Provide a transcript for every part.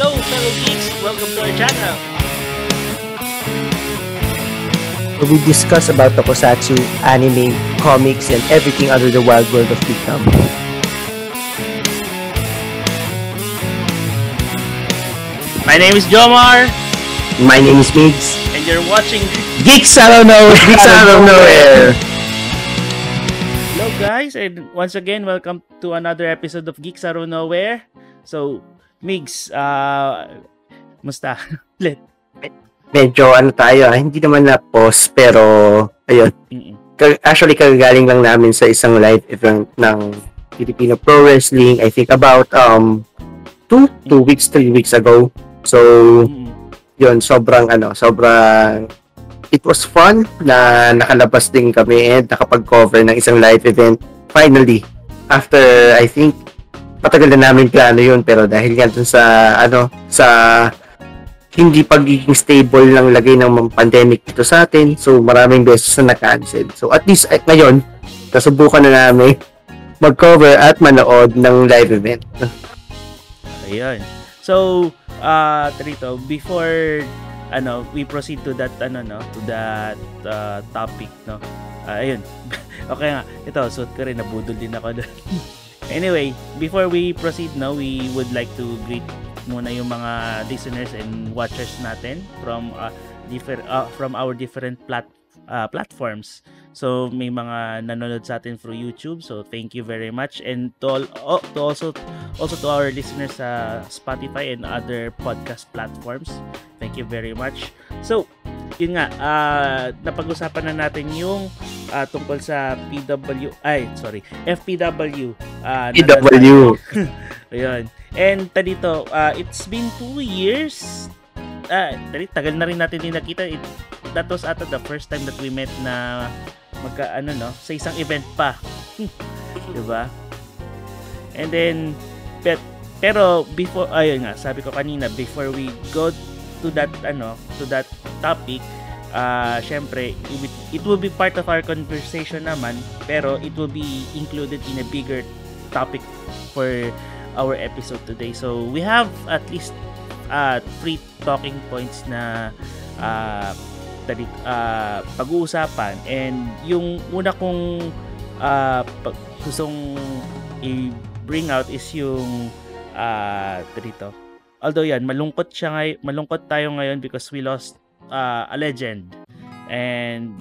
Hello fellow geeks! Welcome to our channel! We discuss about tokusatsu, anime, comics, and everything under the wild world of geekdom. My name is Jomar! My name is Migs! And you're watching Geeks I Don't Know! Geeks I Don't Know! Hello guys, and once again, welcome to another episode of Geeks Out of Nowhere. So, Migs, musta? Let. Medyo ano tayo, hindi naman na-post, pero ayun. Actually, kagaling lang namin sa isang live event ng Filipino Pro Wrestling, I think about 3 weeks ago. So, yun, sobrang it was fun na nakalabas din kami and nakapag-cover ng isang live event. Finally, after I think matagal na namin plano yun, pero dahil nga dun sa hindi pagiging stable ng lagay ng pandemic dito sa atin, so maraming beses na na-cancel. So at least ngayon, nasubukan na namin mag-cover at manood ng live event. Ayun. So, Trito, before we proceed to that topic, no. Ayun. Okay nga. Ito, suot ko rin, nabudol din ako doon. Anyway, before we proceed, no, we would like to greet muna yung mga listeners and watchers natin from our different platforms. So may mga nanonood sa atin through YouTube. So thank you very much, and to our listeners sa Spotify and other podcast platforms. Thank you very much. So, yun nga, napag-usapan na natin yung tungkol sa FPW. PW. Ayun. And dito, it's been 2 years. Tagal na rin natin din nakita. That was ata the first time that we met na sa isang event pa. 'Di ba? And then pero before, ayun nga, sabi ko kanina, before we go to that topic, syempre it will be part of our conversation naman, pero it will be included in a bigger topic for our episode today. So we have at least 3 talking points na pag-uusapan, and yung una kong gustong i-bring out is yung dito. Although yan, malungkot tayo ngayon because we lost a legend, and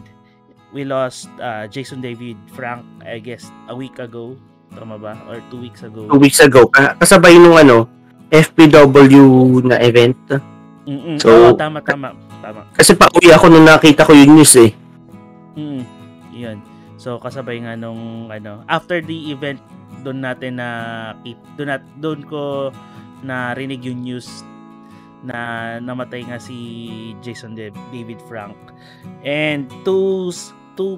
we lost Jason David Frank, I guess a week ago, tama ba? Or 2 weeks ago. 2 weeks ago, kasabay nung FPW na event. So, tama. Kasi pauwi ako nung nakita ko yung news eh. Yun. So kasabay nga nung after the event, doon ko narinig yung news na namatay nga si Jason David Frank. And to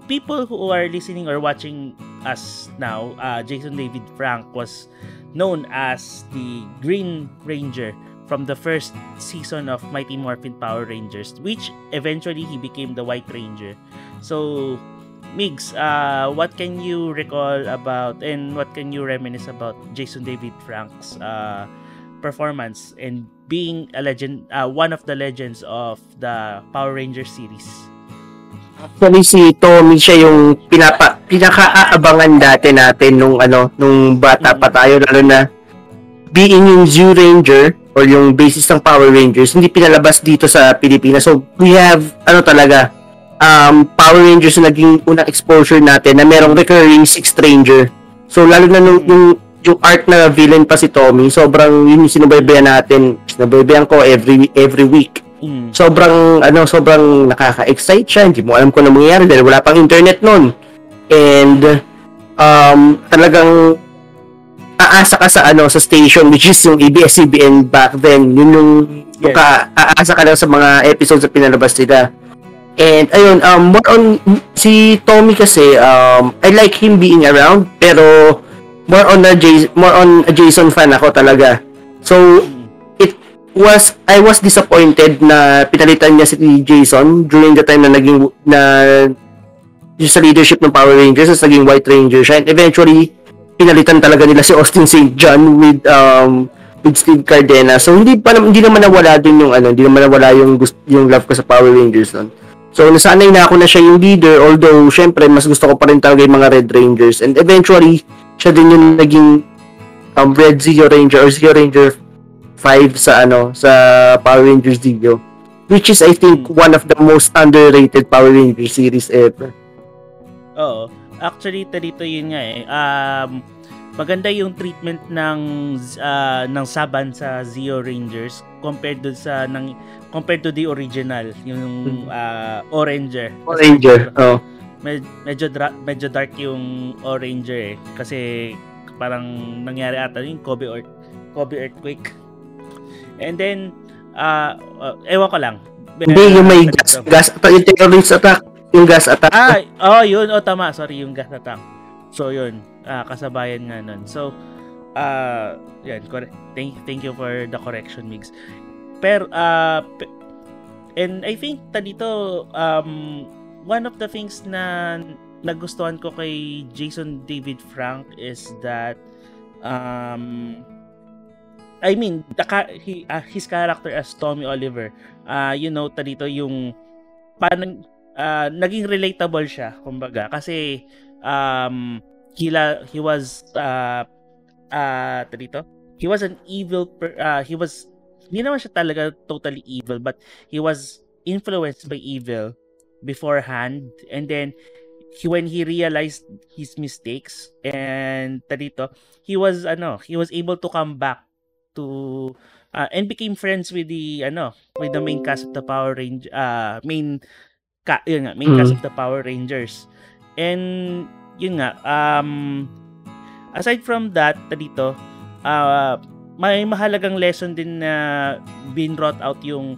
people who are listening or watching us now, Jason David Frank was known as the Green Ranger from the first season of Mighty Morphin Power Rangers, which eventually he became the White Ranger. So, Migs, what can you recall about and what can you reminisce about Jason David Frank's performance and being a legend, one of the legends of the Power Rangers series? Actually, si Tommy, siya yung pinaka-aabangan dati natin nung bata pa tayo, lalo na being yung Zeo Ranger or yung basis ng Power Rangers, hindi pinalabas dito sa Pilipinas. So, we have, Power Rangers na naging unang exposure natin na merong recurring Sixth Ranger. So, lalo na yung art na villain pa si Tommy, sobrang yun yung sinubaybayan ko every week. Sobrang nakaka-excite siya. Hindi mo alam kung ano mangyayari dahil wala pang internet noon. And, talagang aasa ka sa sa station, which is yung ABS-CBN back then. Yun yung aasa ka lang sa mga episodes na pinalabas nila. And ayun, more on si Tommy kasi, I like him being around, pero more on a Jason fan ako talaga. So I was disappointed na pinalitan niya si Jason during the time na naging sa leadership ng Power Rangers, as naging White Ranger siya, and eventually pinalitan talaga nila si Austin St. John with big screen Cardena. So hindi naman nawala dun yung ano, hindi naman nawala yung love ko sa Power Rangers noon. So nasanay na ako na siya yung leader, although syempre mas gusto ko pa rin talaga yung mga Red Rangers, and eventually siya din yung naging Red Zeo Ranger or Zeo Ranger 5 sa ano, sa Power Rangers Zeo, which is I think one of the most underrated Power Rangers series ever. Oo. Actually dito yun nga eh. Maganda yung treatment ng Saban sa Zeo Rangers compared to sa compared to the original, yung Ohranger. Ohranger. Oh. Medyo dark yung Ohranger eh, kasi parang nangyari ata yung Kobe earthquake. And then ewan ko lang. Hindi yung may gas yung terrorist attack, yung gas attack. Yun, tama, sorry, yung gas attack. So yun. Kasabayan nga nun. So, yan, thank you for the correction, Migs. Pero, and I think, dito, one of the things na nagustuhan ko kay Jason David Frank is that, I mean, his character as Tommy Oliver, you know, dito yung, naging relatable siya, kumbaga, kasi, he was an evil hindi naman siya talaga totally evil, but he was influenced by evil beforehand, and then when he realized his mistakes and he was able to come back to and became friends with the main cast of the Power Rangers, cast of the Power Rangers. And yun nga, aside from that, dito, may mahalagang lesson din na been brought out yung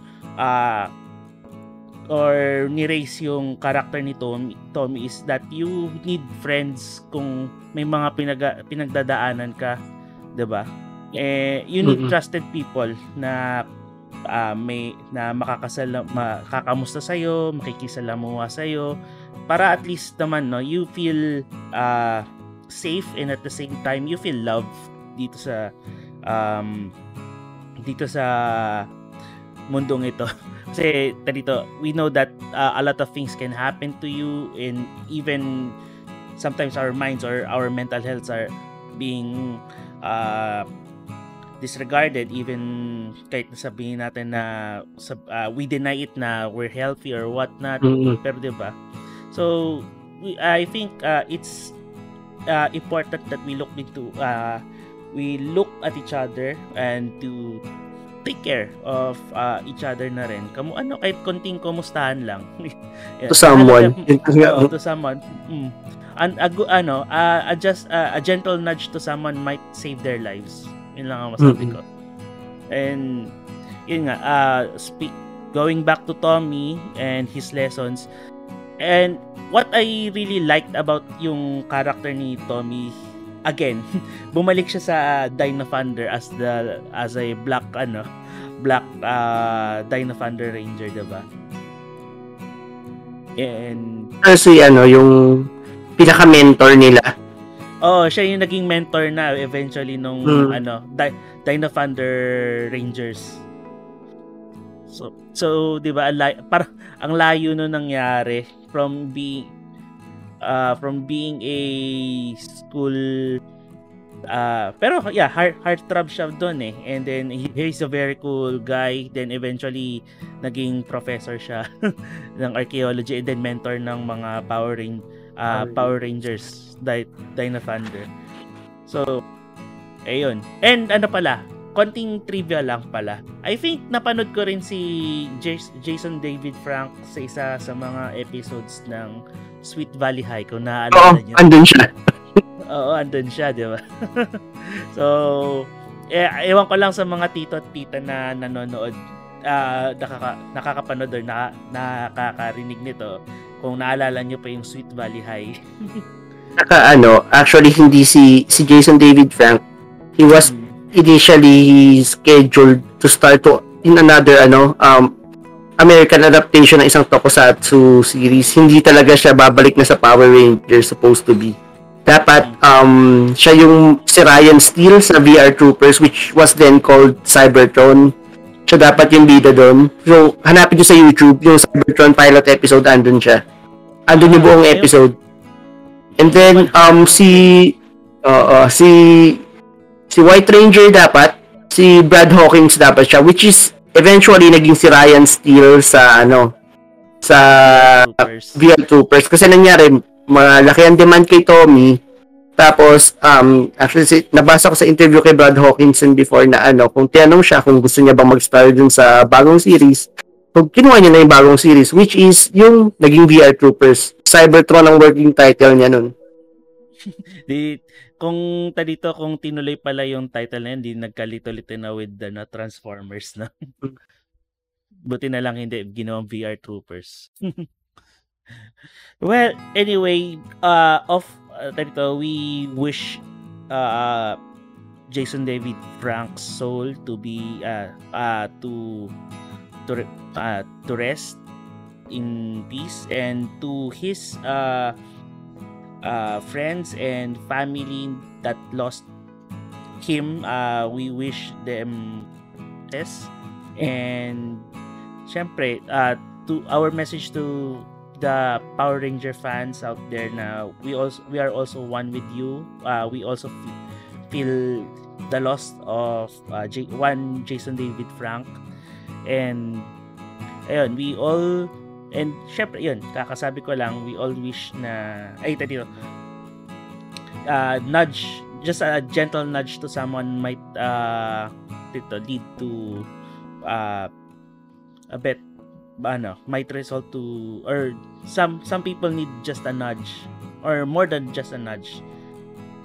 or ni-raise yung character ni Tommy is that you need friends kung may mga pinagdadaanan ka, 'di ba? Eh, you need trusted people na makakamusta sa iyo, makikisalamuha sa iyo, para at least naman, no, you feel safe, and at the same time you feel loved dito sa mundong ito. Kasi dito we know that a lot of things can happen to you, and even sometimes our minds or our mental health are being disregarded, even kahit sabihin natin na we deny it na we're healthy or whatnot, pero diba? So I think it's important that we look into at each other and to take care of each other na rin. Kahit konting kumustahan lang. To someone. And a gentle nudge to someone might save their lives. Yun lang ang masabi ko. And yun nga, going back to Tommy and his lessons. And what I really liked about yung character ni Tommy, again, bumalik siya sa Dino Thunder as a black Dino Thunder Ranger, diba? And kasi yung pinaka-mentor nila. Oh, siya yung naging mentor na eventually nung Dino Thunder Rangers. So 'di ba, parang ang layo no nangyari from being a school, pero yeah, heartthrob siya doon eh, and then he's a very cool guy, then eventually naging professor siya ng archaeology, and then mentor ng mga Power Rangers Dino Thunder. So ayun. And konting trivia lang pala. I think napanood ko rin si Jason David Frank sa isa sa mga episodes ng Sweet Valley High, kung naaalala niyo. Andun siya. Oo, andun siya, di ba? So, ewan ko lang sa mga tito at tita na nanonood, nakakapanood or nakakarinig nito, kung naalala niyo pa yung Sweet Valley High. Actually hindi si Jason David Frank, he was initially scheduled to start in another American adaptation ng isang tokusatsu series. Hindi talaga siya babalik na sa Power Rangers, supposed to be. dapat siya yung si Ryan Steele sa VR Troopers, which was then called Cybertron. Siya dapat yung bida doon. So, hanapin nyo sa YouTube yung Cybertron pilot episode, andun siya. Andun yung buong episode. And then, si White Ranger dapat, si Brad Hawkins dapat siya, which is eventually naging si Ryan Steele sa VR Troopers. Kasi nangyari, malaki ang demand kay Tommy. Tapos, actually, nabasa ko sa interview kay Brad Hawkinson before na kung tinanong siya kung gusto niya bang mag-star dun sa bagong series, kung kinuha niya na yung bagong series, which is yung naging VR Troopers. Cybertron ang working title niya nun. Kung tinuloy pala yung title na yun, di nagkalito-lito na with the Transformers na. Buti na lang hindi ginawang VR Troopers. Well, anyway, we wish Jason David Frank's soul to be to rest in peace, and to his friends and family that lost him, we wish them best. And syempre, to our message to the Power Ranger fans out there, na we are also one with you. We also feel the loss of Jason David Frank, and ayun, we all, and syempre yun, kakasabi ko lang, we all wish na nudge, just a gentle nudge to someone might lead to a bit, might result to, or some people need just a nudge, or more than just a nudge,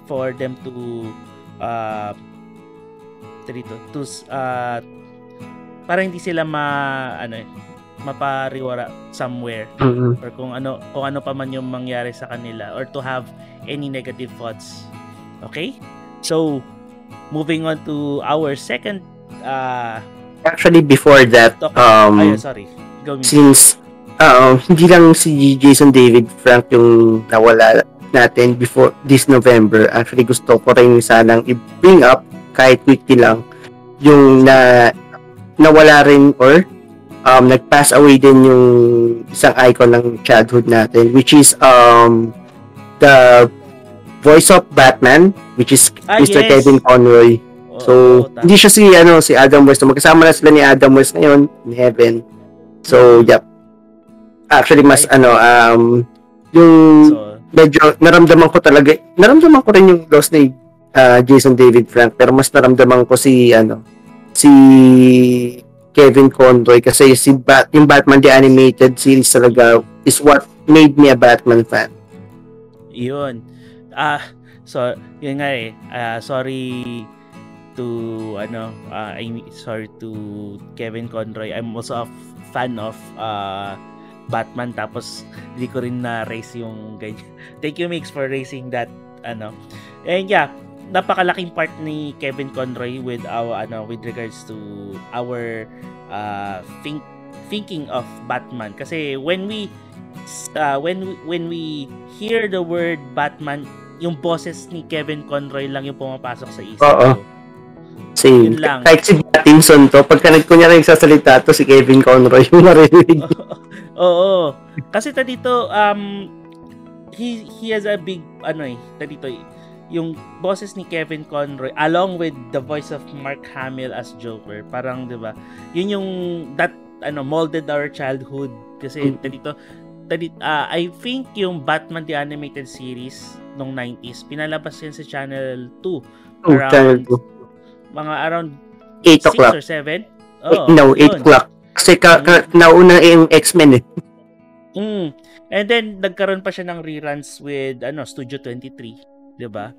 for them to para hindi sila mapariwara somewhere, or kung ano pa man yung mangyari sa kanila, or to have any negative thoughts. Okay, so moving on to our second actually before that, since hindi lang si Jason David Frank yung nawala natin before this November, actually gusto ko rin sanang i-bring up kahit quickly lang yung nawala rin, or nag-pass away din yung isang icon ng childhood natin, which is the voice of Batman, which is Mr. Yes. Kevin Conroy. So hindi siya si Adam West. Magkasama na sila ni Adam West ngayon in heaven. So, yep. Actually, mas yung medyo naramdaman ko rin yung loss ni Jason David Frank, pero mas naramdaman ko si Kevin Conroy, kasi yung Batman The Animated Series talaga is what made me a Batman fan. Yun. So, yun nga eh. Sorry to I'm sorry to Kevin Conroy. I'm also a fan of Batman, tapos hindi ko rin na-raise yung ganyan. Thank you, Mix, for raising that. And yeah, napakalaking part ni Kevin Conroy with our with regards to our thinking of Batman, kasi when we hear the word Batman, yung boses ni Kevin Conroy lang yung pumapasok sa isip ko. Same. Kahit si Pattinson to, pagka nagkunyari nagsasalita to, si Kevin Conroy yung narinig. Oo. Kasi dito, he has a big, dito, yung boses ni Kevin Conroy, along with the voice of Mark Hamill as Joker, parang, di ba, yun yung, that, molded our childhood. Kasi, I think yung Batman The Animated Series, nung 90s, pinalabas yan sa Channel 2. Channel 2. Mga around 8 o'clock or 7? Oh, no, 8 o'clock. Kasi nauna yung X-Men eh. And then, nagkaroon pa siya ng reruns with Studio 23. Diba?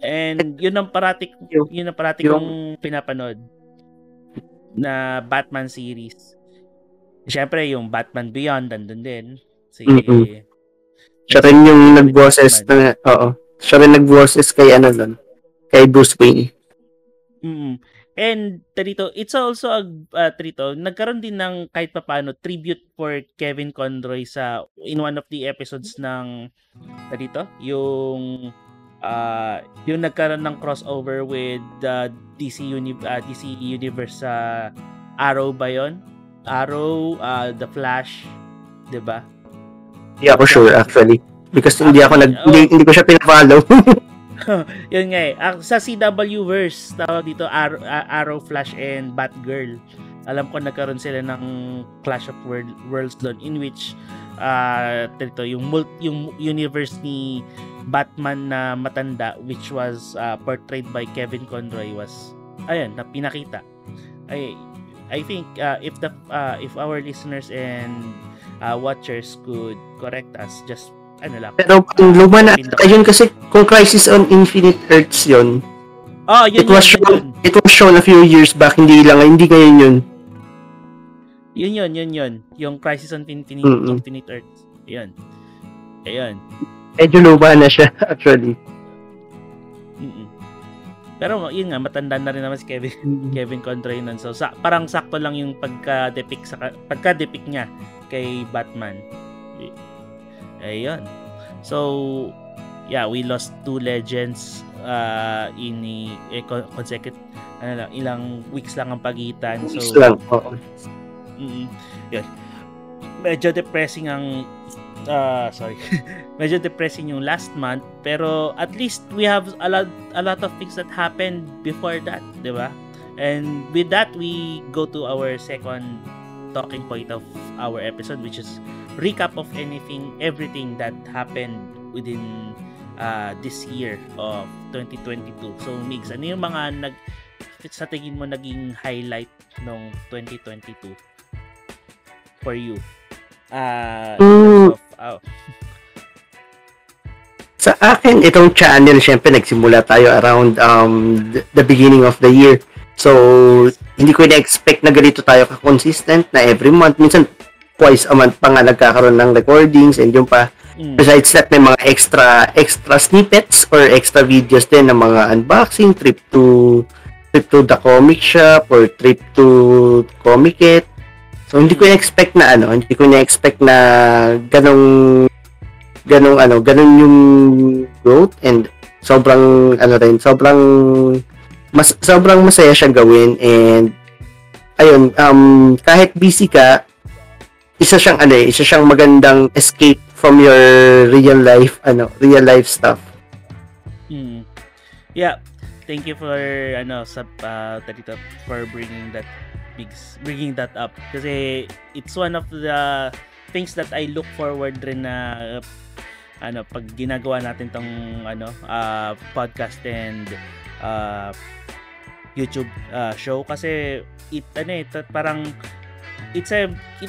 And yun ang parating kong pinapanood na Batman series. Siyempre, yung Batman Beyond, nandun din. Siya rin yung nag-bosses na, siya rin nag-bosses kay kay Bruce Wayne. And dito, it's also nagkaroon din ng kahit papaano tribute for Kevin Conroy in one of the episodes ng dito, yung yung nagkaroon ng crossover with DC Universe sa Arrow ba yun? Arrow, The Flash, 'di ba? Yeah, for sure actually. Because hindi ko siya pina-follow. Yun nga eh. Sa CW-verse, tawag dito Arrow, Flash, and Batgirl. Alam ko nagkaroon sila ng Clash of Worlds doon in which dito yung universe ni Batman na matanda which was portrayed by Kevin Conroy was ayun na pinakita. I think if our listeners and watchers could correct us, just ano lang. Pero ang luma na ayun kasi kung Crisis on Infinite Earths yun. Oh, yun, it was shown a few years back, hindi ngayon yun. Yun. Yung Crisis on Infinite Earths. Ayun. Medyo luma na siya, actually. Pero yun nga, matanda na rin naman si Kevin Conroy nun. So, parang sakto lang yung pagka-depict niya kay Batman. Ayun. So, yeah, we lost two legends consecutive ilang weeks lang ang pagitan, so yun. Medyo depressing ang medyo depressing yung last month, pero at least we have a lot of things that happened before that, di ba? And with that we go to our second talking point of our episode, which is recap of everything that happened within this year of 2022. So Migs, ano yung mga sa tingin mo naging highlight ng 2022 for you? Sa akin, itong channel syempre nagsimula tayo around the beginning of the year. So hindi ko na-expect na ganito tayo ka-consistent na every month. Minsan twice a month pa nga nagkakaroon ng recordings and yung pa. Besides that, may mga extra snippets or extra videos din ng mga unboxing, trip to the comic shop or trip to Comiket. So hindi ko na-expect na ganong yung growth, and sobrang masaya siyang gawin. And ayun, kahit busy ka, isa siyang magandang escape from your real life stuff. Yeah, thank you for for bringing that up, kasi it's one of the things that I look forward rin na pag ginagawa natin tong podcast and YouTube show, kasi it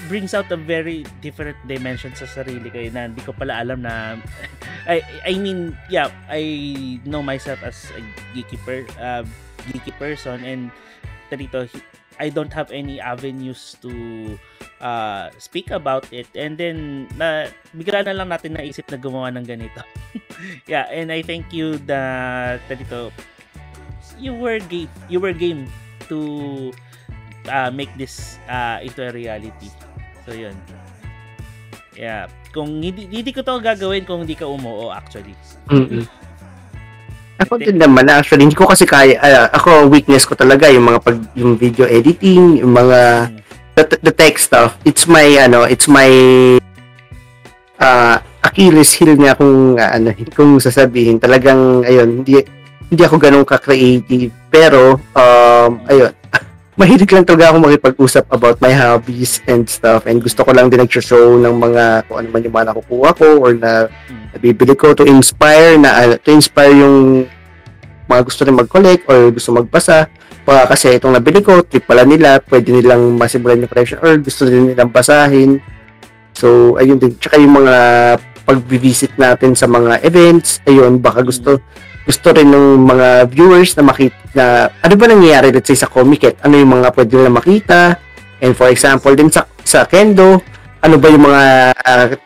brings out a very different dimension sa sarili ko na hindi ko pala alam na I know myself as a geeky person, and dito I don't have any avenues to speak about it, and then bigla na lang natin naisip na gumawa ng ganito. Yeah, and I thank you that you were game to make this into a reality. So yun. Yeah, kung hindi ko to gagawin kung hindi ka umuo actually. Ako din naman actually, hindi ko kasi kaya. Ako, weakness ko talaga yung mga yung video editing, yung mga the tech stuff. It's my Achilles heel nga kung sasabihin. Talagang ayun, hindi ako ganun ka-creative, pero ayun. Mahilig lang talaga akong makipag-usap about my hobbies and stuff, and gusto ko lang din nag-show ng mga kung ano man yung mga nakukuha ko or na nabibili ko to inspire yung mga gusto rin mag-collect or gusto magbasa. Baka kasi itong nabili ko, trip pala nila, pwede nilang masimulan yung collection or gusto din nilang basahin. So ayun din, tsaka yung mga pag-visit natin sa mga events, ayun, baka gusto rin ng mga viewers na makita na ano ba nangyayari, let's say, sa Comiket, ano yung mga pwede nila makita, and for example din sa Kendo, ano ba yung mga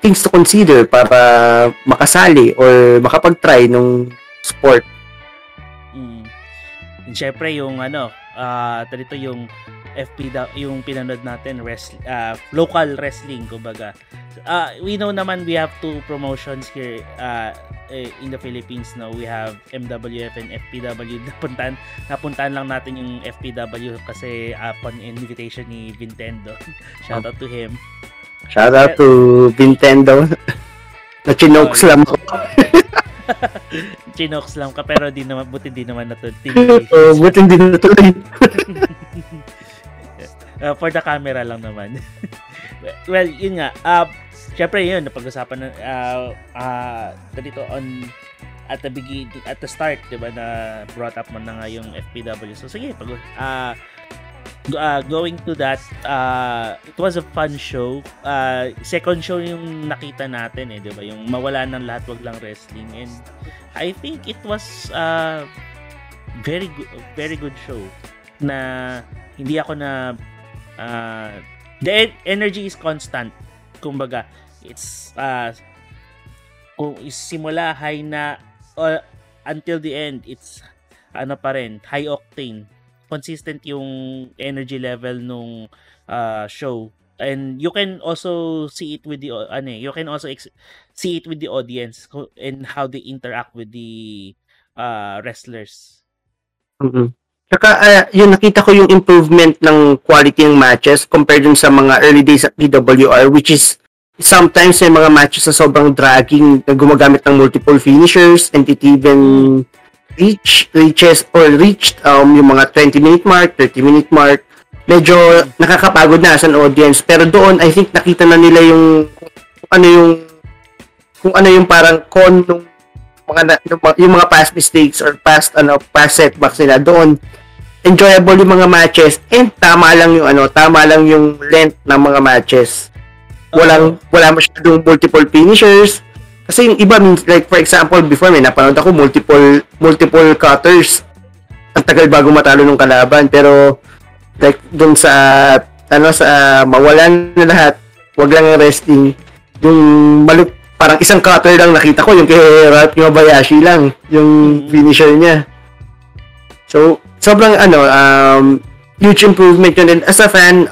things to consider para makasali or makapag-try nung sport. Siyempre yung yung FPW, yung pinanood natin, local wrestling kumbaga. We know naman we have two promotions here in the Philippines now we have MWF and FPW. Napuntahan lang natin yung FPW kasi upon invitation ni Nintendo. Shout out to him. Shout out to Nintendo. Na chinokes lang ko. Chinokes lang ka pero di naman, buti di naman natuloy. Buti di natuloy. For the camera lang naman. Well, yun nga. Syempre yun, napag-usapan na dito on at the start, 'di ba, na brought up man na nga yung FPW. So sige, going to that, it was a fun show. Second show yung nakita natin, eh, 'di ba? Yung mawala ng lahat, wag lang wrestling, and I think it was very good show na hindi ako na the energy is constant. Kumbaga, it's kung simula high na until the end, it's ano pa rin, high octane. Consistent yung energy level nung show. And you can also see it with the see it with the audience and how they interact with the wrestlers. Mm-hmm. Saka, yun, nakita ko yung improvement ng quality ng matches compared dun sa mga early days at PWR, which is sometimes yung mga matches sa sobrang dragging na gumagamit ng multiple finishers and it even reached yung mga 20-minute mark, 30-minute mark. Medyo nakakapagod na as an audience. Pero doon, I think nakita na nila yung kung ano yung parang con nung mga past mistakes or past setbacks nila. Doon enjoyable yung mga matches and tama lang yung length ng mga matches. Wala masyadong multiple finishers kasi yung iba, like for example, before may napanood ako multiple cutters, ang tagal bago matalo ng kalaban. Pero like dun sa mawalan na lahat, wag lang yung resting, yung parang isang cutter lang nakita ko, yung kay Ralph Kobayashi lang, yung finisher niya. So, sobrang huge improvement yun. And as a fan,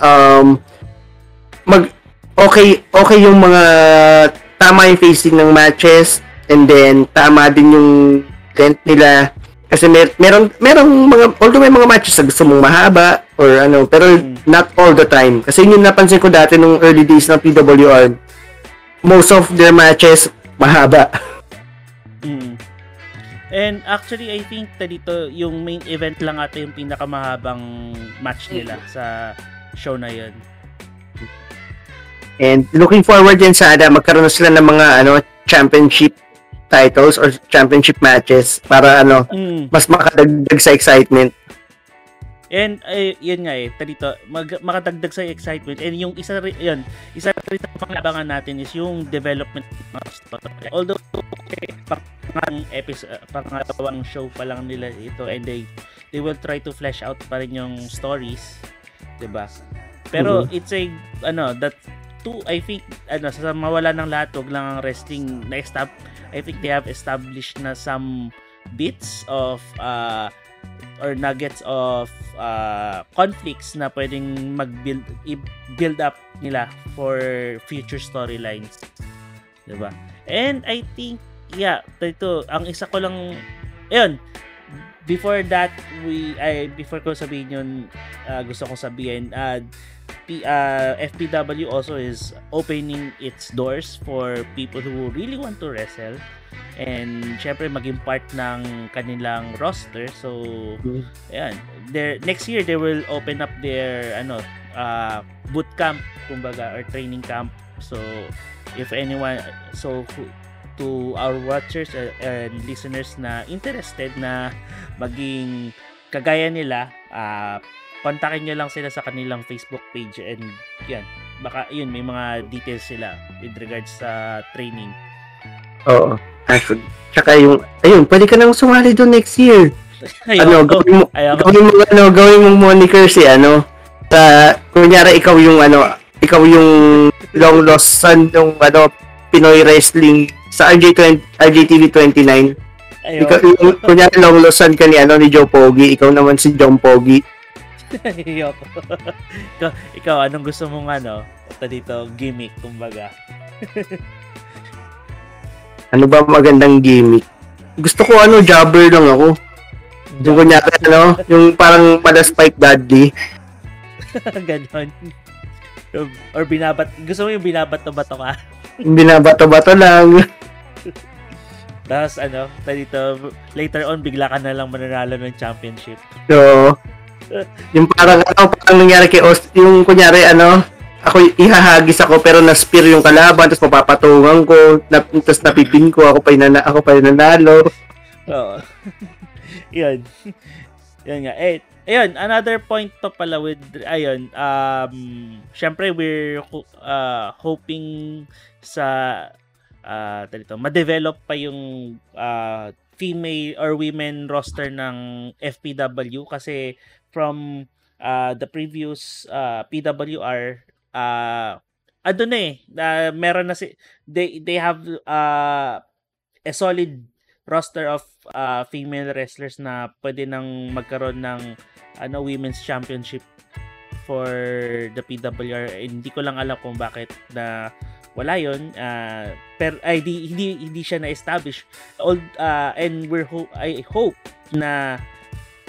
okay yung mga tama yung facing ng matches, and then tama din yung length nila. Kasi merong mga, although may mga matches na gusto mong mahaba or pero not all the time. Kasi yun napansin ko dati nung early days ng PWR, most of their matches mahaba. And actually, I think dito yung main event lang ata yung pinakamahabang match nila sa show na yun. And looking forward din sana magkaroon na sila ng mga championship titles or championship matches para mas makadagdag sa excitement. And yun nga makadagdag sa excitement. And yung isa rin sa panglabangan natin is yung development ng story. Although pangalawang show pa lang nila ito, and they will try to flesh out pa rin yung stories, 'di ba? Pero it's a I think sa mawala ng lahat, wag lang ang wrestling next up. I think they have established na some bits of or nuggets of conflicts na pwedeng build up nila for future storylines, 'di ba? And I think ang isa ko lang ayun, before ko sabihin yun, gusto kong sabihin FPW also is opening its doors for people who really want to wrestle, and syempre maging part ng kanilang roster. So ayan, next year they will open up their boot camp, kumbaga, or training camp. So if anyone, to our watchers and listeners na interested na maging kagaya nila, kontakin nyo lang sila sa kanilang Facebook page, and may mga details sila with regards sa training. Oo, actually. Tsaka pwede ka nang sumali doon next year. Gawin mong moniker si kunyari ikaw yung long lost son ng Pinoy wrestling sa RJTV 29. Ikaw, kunyari long lost son ka ni Joe Pogi, ikaw naman si John Pogi. Ikaw, anong gusto mong gimmick, kumbaga? Ano ba magandang gimmick? Gusto ko ano, jobber lang ako. Yung kunyari ano, yung parang pala Spike Dudley. Ganon. Or binabat, gusto mo yung binabato-bato ka? Binabato-bato lang. Tapos ano, dito, later on, bigla ka na lang mananalo ng championship. So, yung parang ano, parang nangyari kay Austin, yung kunyari ano, ako ihahagis ako pero na-spear yung kalaban tapos mapapatungan ko tapos napipin ko ako pa yung nanalo. Oo. Yun. Yun nga. Eh, ayun, another point to pala with ayun, syempre we're hoping sa dito ma-develop pa yung female or women roster ng FPW kasi from the previous PWR meron na si they have a solid roster of female wrestlers na pwede nang magkaroon ng ano women's championship for the PWR. Hindi ko lang alam kung bakit na wala yon pero hindi siya na-establish. And I hope na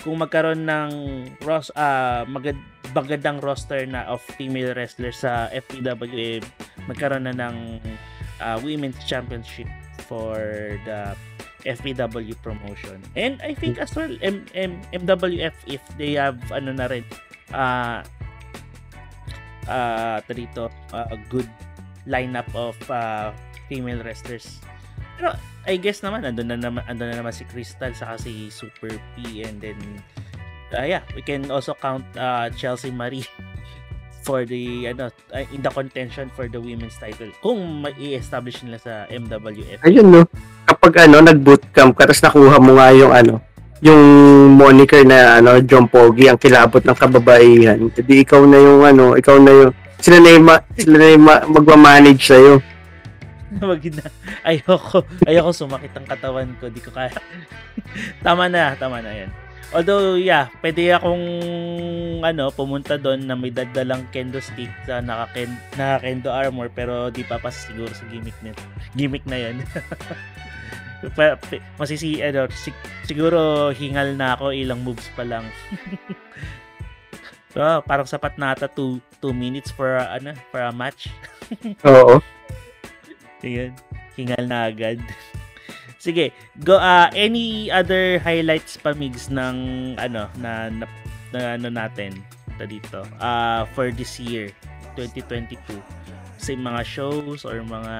kung magkaroon ng magandang roster na of female wrestlers sa FPW, magkaroon na ng women's championship for the FPW promotion. And I think as well MWF if they have ano na rin a good lineup of female wrestlers. Pero I guess naman andun na naman si Crystal saka si Super P, and then we can also count Chelsea Marie for the in the contention for the women's title kung ma-establish nila sa MWF. Ayun no. Kapag nag-bootcamp ka tapos nakuha mo nga yung moniker na John Pogi ang kilabot ng kababaihan. Hindi ikaw na yung sila na yung magmamanage sa'yo. Ayoko sumakit ang katawan ko, di ko kaya. tama na yan. Although pwede akong pumunta doon na may dadalang kendo stick sa naka-kendo armor pero di pa siguro sa gimmick na yan. Siguro hingal na ako ilang moves pa lang. So, parang sapat na ata 2 minutes for a match. Oo. Ayun, hingal na agad. Sige, go any other highlights pa Migs ng natin dito for this year 2022 sa mga shows or mga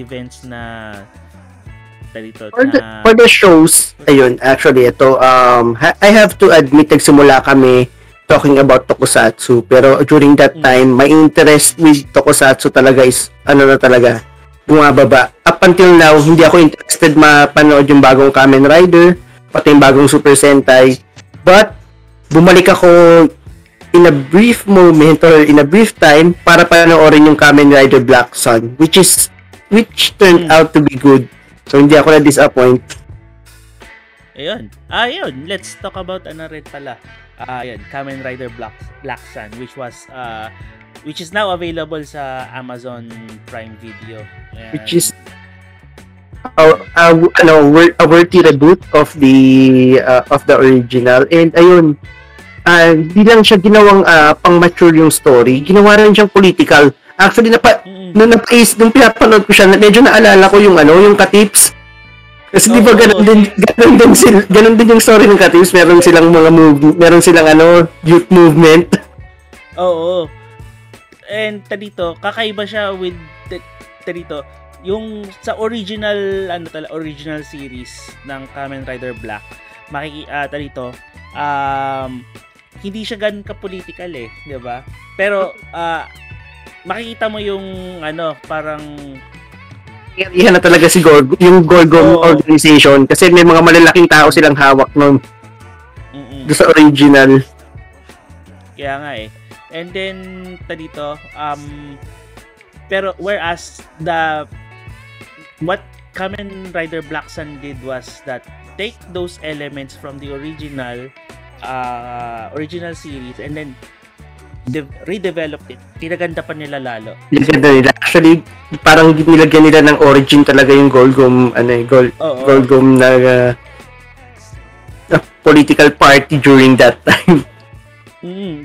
events na dito for the shows. Ayun, actually ito I have to admit nagsimula kami talking about tokusatsu pero during that time my interest with tokusatsu talaga is bumababa. Up until now, hindi ako interested mapanood yung bagong Kamen Rider, pati yung bagong Super Sentai. But, bumalik ako in a brief moment or in a brief time para panoorin yung Kamen Rider Black Sun, which turned out to be good. So, hindi ako na-disappoint. Ayun. Ayun. Let's talk about red pala. Ayun. Kamen Rider Black Sun, which is now available sa Amazon Prime Video. And which is a worthy reboot of the original. And ayun, hindi lang siya ginawang pang-mature yung story, ginawa rin siyang political. Actually, nung pinapanood ko siya, medyo naalala ko yung Katips. Kasi di ba ganun din yung story ng Katips, meron silang youth movement. Oo. And dito, kakaiba siya with dito, yung sa original original series ng Kamen Rider Black. Makikita dito, hindi siya ganun ka-political eh, 'di ba? Pero makikita mo yung parang iyan na talaga si Golgom organization kasi may mga malalaking tao silang hawak noon. Sa original. Kaya nga eh. And then dito pero whereas what Kamen Rider Black Sun did was that take those elements from the original series and then redeveloped it. Pinaganda pa nila lalo. Actually, parang nilagyan nila ng origin talaga yung Golgom, ano eh, Golgom na political party during that time.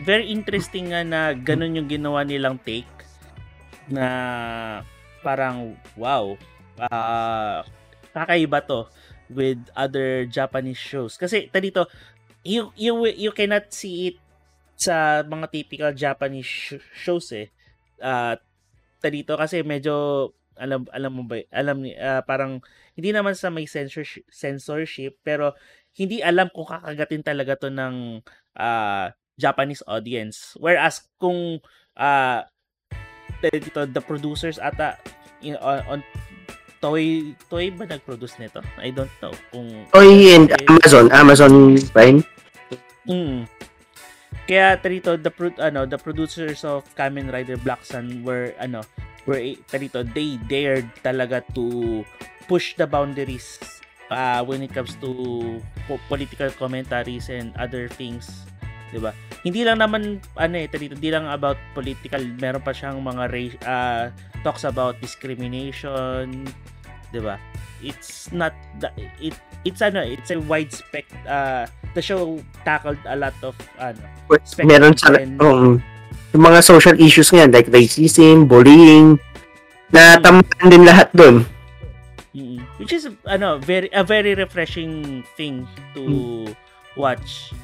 Very interesting nga na ganun yung ginawa nilang take na parang wow, kakaiba to with other Japanese shows. Kasi dito, you cannot see it sa mga typical Japanese shows eh. Dito kasi medyo parang hindi naman sa may censorship pero hindi alam kung kakagatin talaga to ng Japanese audience. Whereas kung dito the producers ata on Toy ba nag-produce nito? I don't know kung Toy and Amazon fine. Kaya dito the producers of Kamen Rider Black Sun were dito they dared talaga to push the boundaries when it comes to political commentaries and other things, 'di ba? Hindi lang naman dito hindi lang about political, meron pa siyang mga talks about discrimination, 'di ba? It's not it's a wide spectrum. The show tackled a lot of meron sa yung mga social issues niyan like racism, bullying, natamaan din lahat doon. Which is a very refreshing thing to watch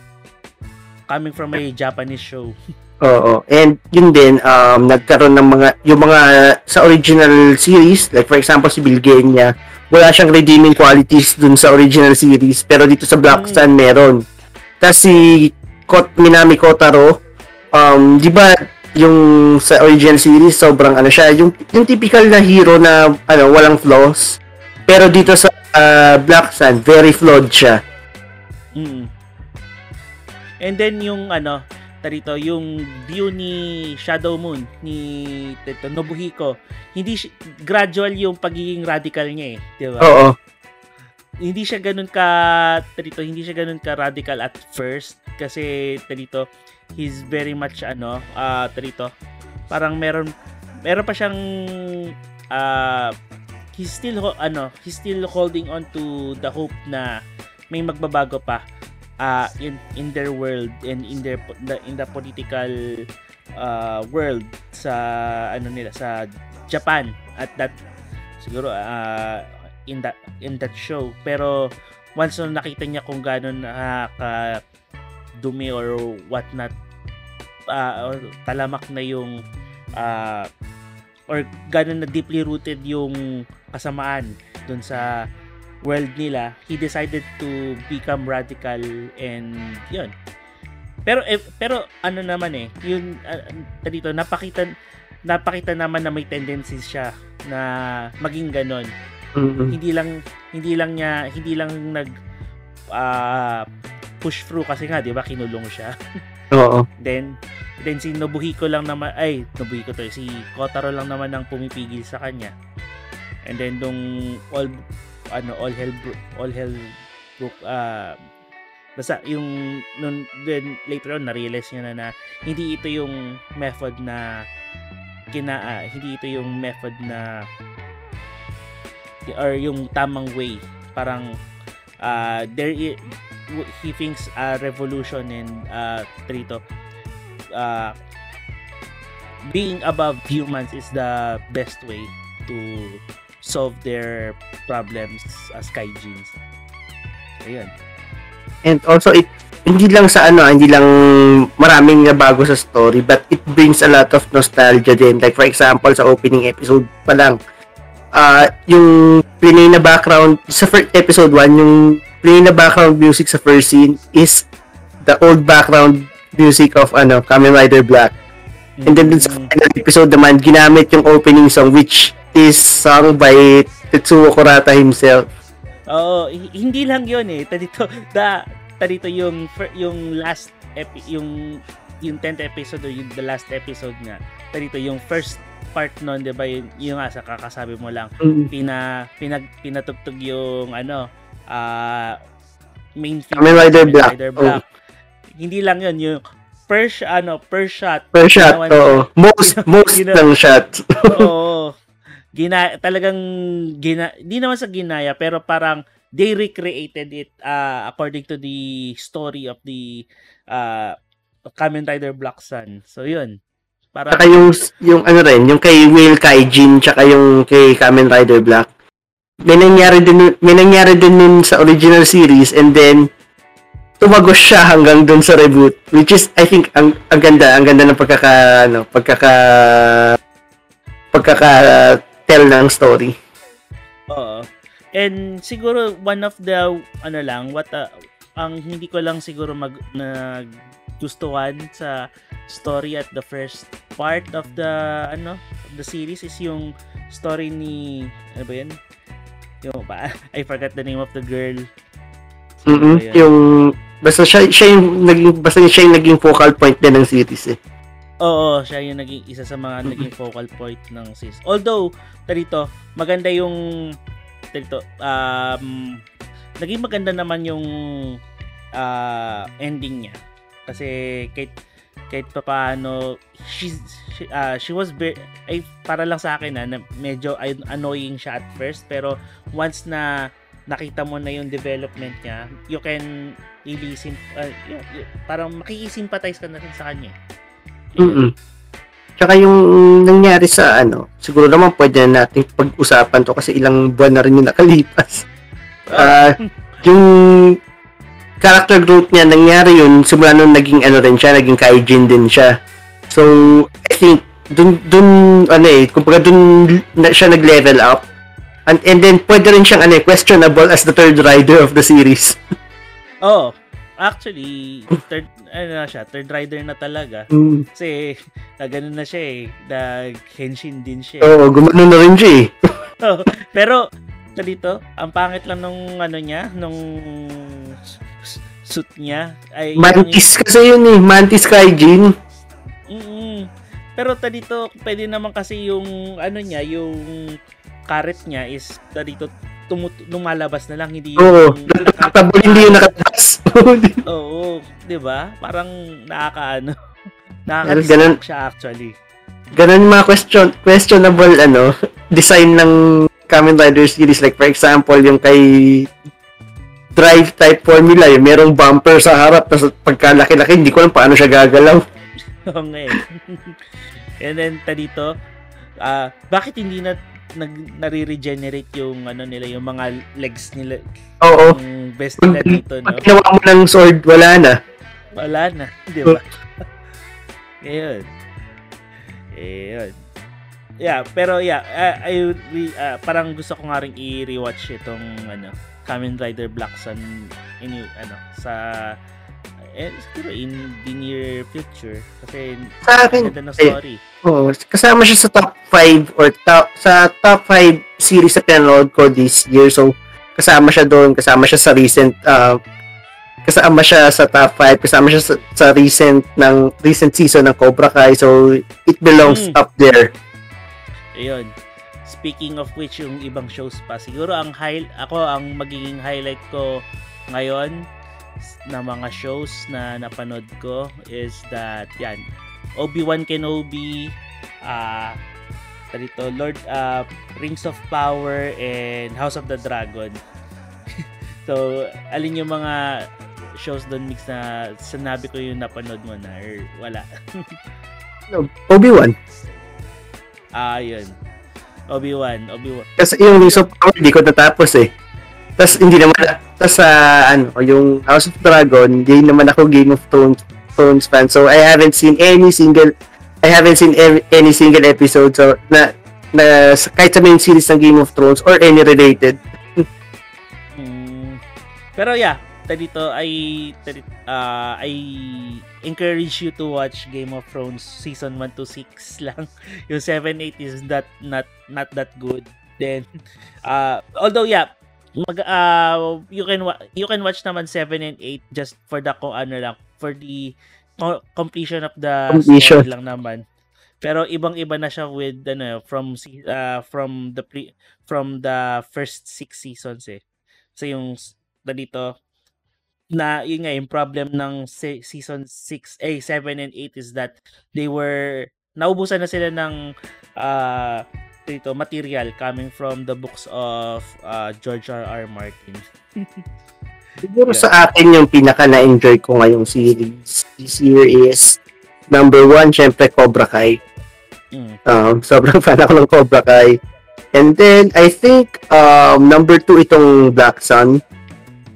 coming from a Japanese show. Oo. And yun din nagkaroon ng mga yung mga sa original series, like for example si Bilgenia, wala siyang redeeming qualities dun sa original series pero dito sa Black Sun meron. Tapos si Minami Kotaro, di ba yung sa original series sobrang siya, yung typical na hero na walang flaws. Pero dito sa Black Sun, very flawed siya. And then yung dito yung view ni Shadow Moon ni Nobuhiko, hindi siya, gradual yung pagiging radical niya eh, di ba? Oo. Hindi siya ganoon ka radical at first kasi dito he's very much dito parang meron pa siyang he's still holding on to the hope na may magbabago pa in their world and in the political world sa nila sa Japan at that siguro in that show. Pero once nakita niya kung gano'n dumi or what not talamak na yung or gano'n na deeply rooted yung kasamaan dun sa world nila, he decided to become radical and yun. Pero naman eh, yun dito napakita naman na may tendencies siya na maging ganon. Hindi lang nag push through kasi nga 'di ba kinulong siya. Oo. Then si Nobuhiko lang naman si Kotaro lang naman ang pumipigil sa kanya. And then nung all hell broke basta yung nun, then later on na-realize niya na hindi ito yung method na or yung tamang way. Parang he thinks revolution and being above humans is the best way to solve their problems as kaijins. Ayun. And also it hindi lang sa hindi lang maraming nabago sa story but it brings a lot of nostalgia din. Like for example sa opening episode pa lang yung play na background sa first episode 1, yung play na background music sa first scene is the old background music of Kamen Rider Black. And then sa final episode naman ginamit yung opening song which is sung by Tetsuo Kurata himself. Oh, hindi lang 'yon eh. Dito yung last yung 10th episode or yung the last episode nga. Dito yung first part noon, 'di ba? Yung nga sa kakasabi mo lang, pinatugtog yung main theme Kamen Rider Black. Hindi lang 'yon, yung per shot. Oh. Most shot. Oo. Di naman sa ginaya, pero parang they recreated it according to the story of the Kamen Rider Black Sun. So yun. Para saka yung ano rin, yung kay Will, kay Jin, tsaka yung kay Kamen Rider Black. May nangyari din nun sa original series, and then tumagos siya hanggang dun sa reboot, which is I think ang ganda ng pagkaka tell ng story. Oo. And siguro one of the ang hindi ko lang siguro gustuhan sa story at the first part of the series is yung story ni I forgot the name of the girl. So, siya yung naging focal point din ng series eh. Oo, siya yung naging isa sa mga naging focal point ng series. Although dito maganda yung naging maganda naman yung ending niya. Kasi kahit papaano she was para lang sa akin na medyo annoying siya at first, pero once na nakita mo na yung development niya, you can really parang makikisimpatize ka na rin sa kanya. Tsaka yung nangyari sa siguro naman pwede na nating pag-usapan to kasi ilang buwan na rin yung nakalipas. Yung character growth niya, nangyari yun simula nung naging kaijin din siya. So I think dun siya nag-level up, and then pwede rin siyang questionable as the third rider of the series. Oh, actually third rider na talaga. Kasi ganun na siya eh, nag-henshin din siya. Oh, gumano na rin siya eh. Oh, pero dito ang pangit lang nung niya, nung suit niya. Ay, mantis yun, kasi yun eh. Mantis kaijin. Pero dito pwede naman kasi yung niya, yung carrot niya is dito lumalabas na lang, hindi yung nakatas. Oo, 'di ba? Parang nakaka siya actually. Ganun mga questionable design ng Kamen Rider series, like for example yung kay drive type formula, yung merong bumper sa harap tapos pagkalaki-laki hindi ko alam paano siya gagalaw. Oo nga eh. And then dito bakit hindi na nare-regenerate yung nila, yung mga legs nila. Oo. Yung best nila dito, no? Pag ginawa mo ng sword, wala na, di ba? Ayun. Yeah, pero parang gusto ko nga ring i-rewatch itong Kamen Rider Black Sun siguro in the near future, kasi sa akin na story. Kasama siya sa top 5 sa top 5 series na pinanood ko this year. So kasama siya doon, kasama siya sa recent kasama siya sa top 5, kasama siya sa recent season ng Cobra Kai. So it belongs up there. Ayun. Speaking of which, yung ibang shows pa. Siguro ang magiging highlight ko ngayon na mga shows na napanood ko is that Obi-Wan Kenobi, Lord Rings of Power, and House of the Dragon. So, alin yung mga shows doon mix na sinabi ko yung napanood mo na or wala? No, Obi-Wan. Yun. Obi-Wan. Kasi yung Rings of Power, hindi ko natapos eh. Tapos hindi naman, yung House of Dragon, hindi naman ako Game of Thrones fan. So I haven't seen any single episode, so na kahit sa main series ng Game of Thrones or any related. Pero I encourage you to watch Game of Thrones season 1 to 6 lang. Yung 7, 8 is not that good. Then although you can watch naman 7 and 8 just for the completion of the story lang naman. Pero ibang-iba na siya with from the first 6 seasons eh. So yung na yun nga yung problem ng season 6, 7 and 8 is that they were naubusan na sila ng dito material coming from the books of George R.R. Martin. Siguro yeah. Sa atin yung pinaka na-enjoy ko ngayong series this year is number 1 syempre Cobra Kai. Sobrang fan ako ng Cobra Kai. And then I think number 2 itong Black Sun.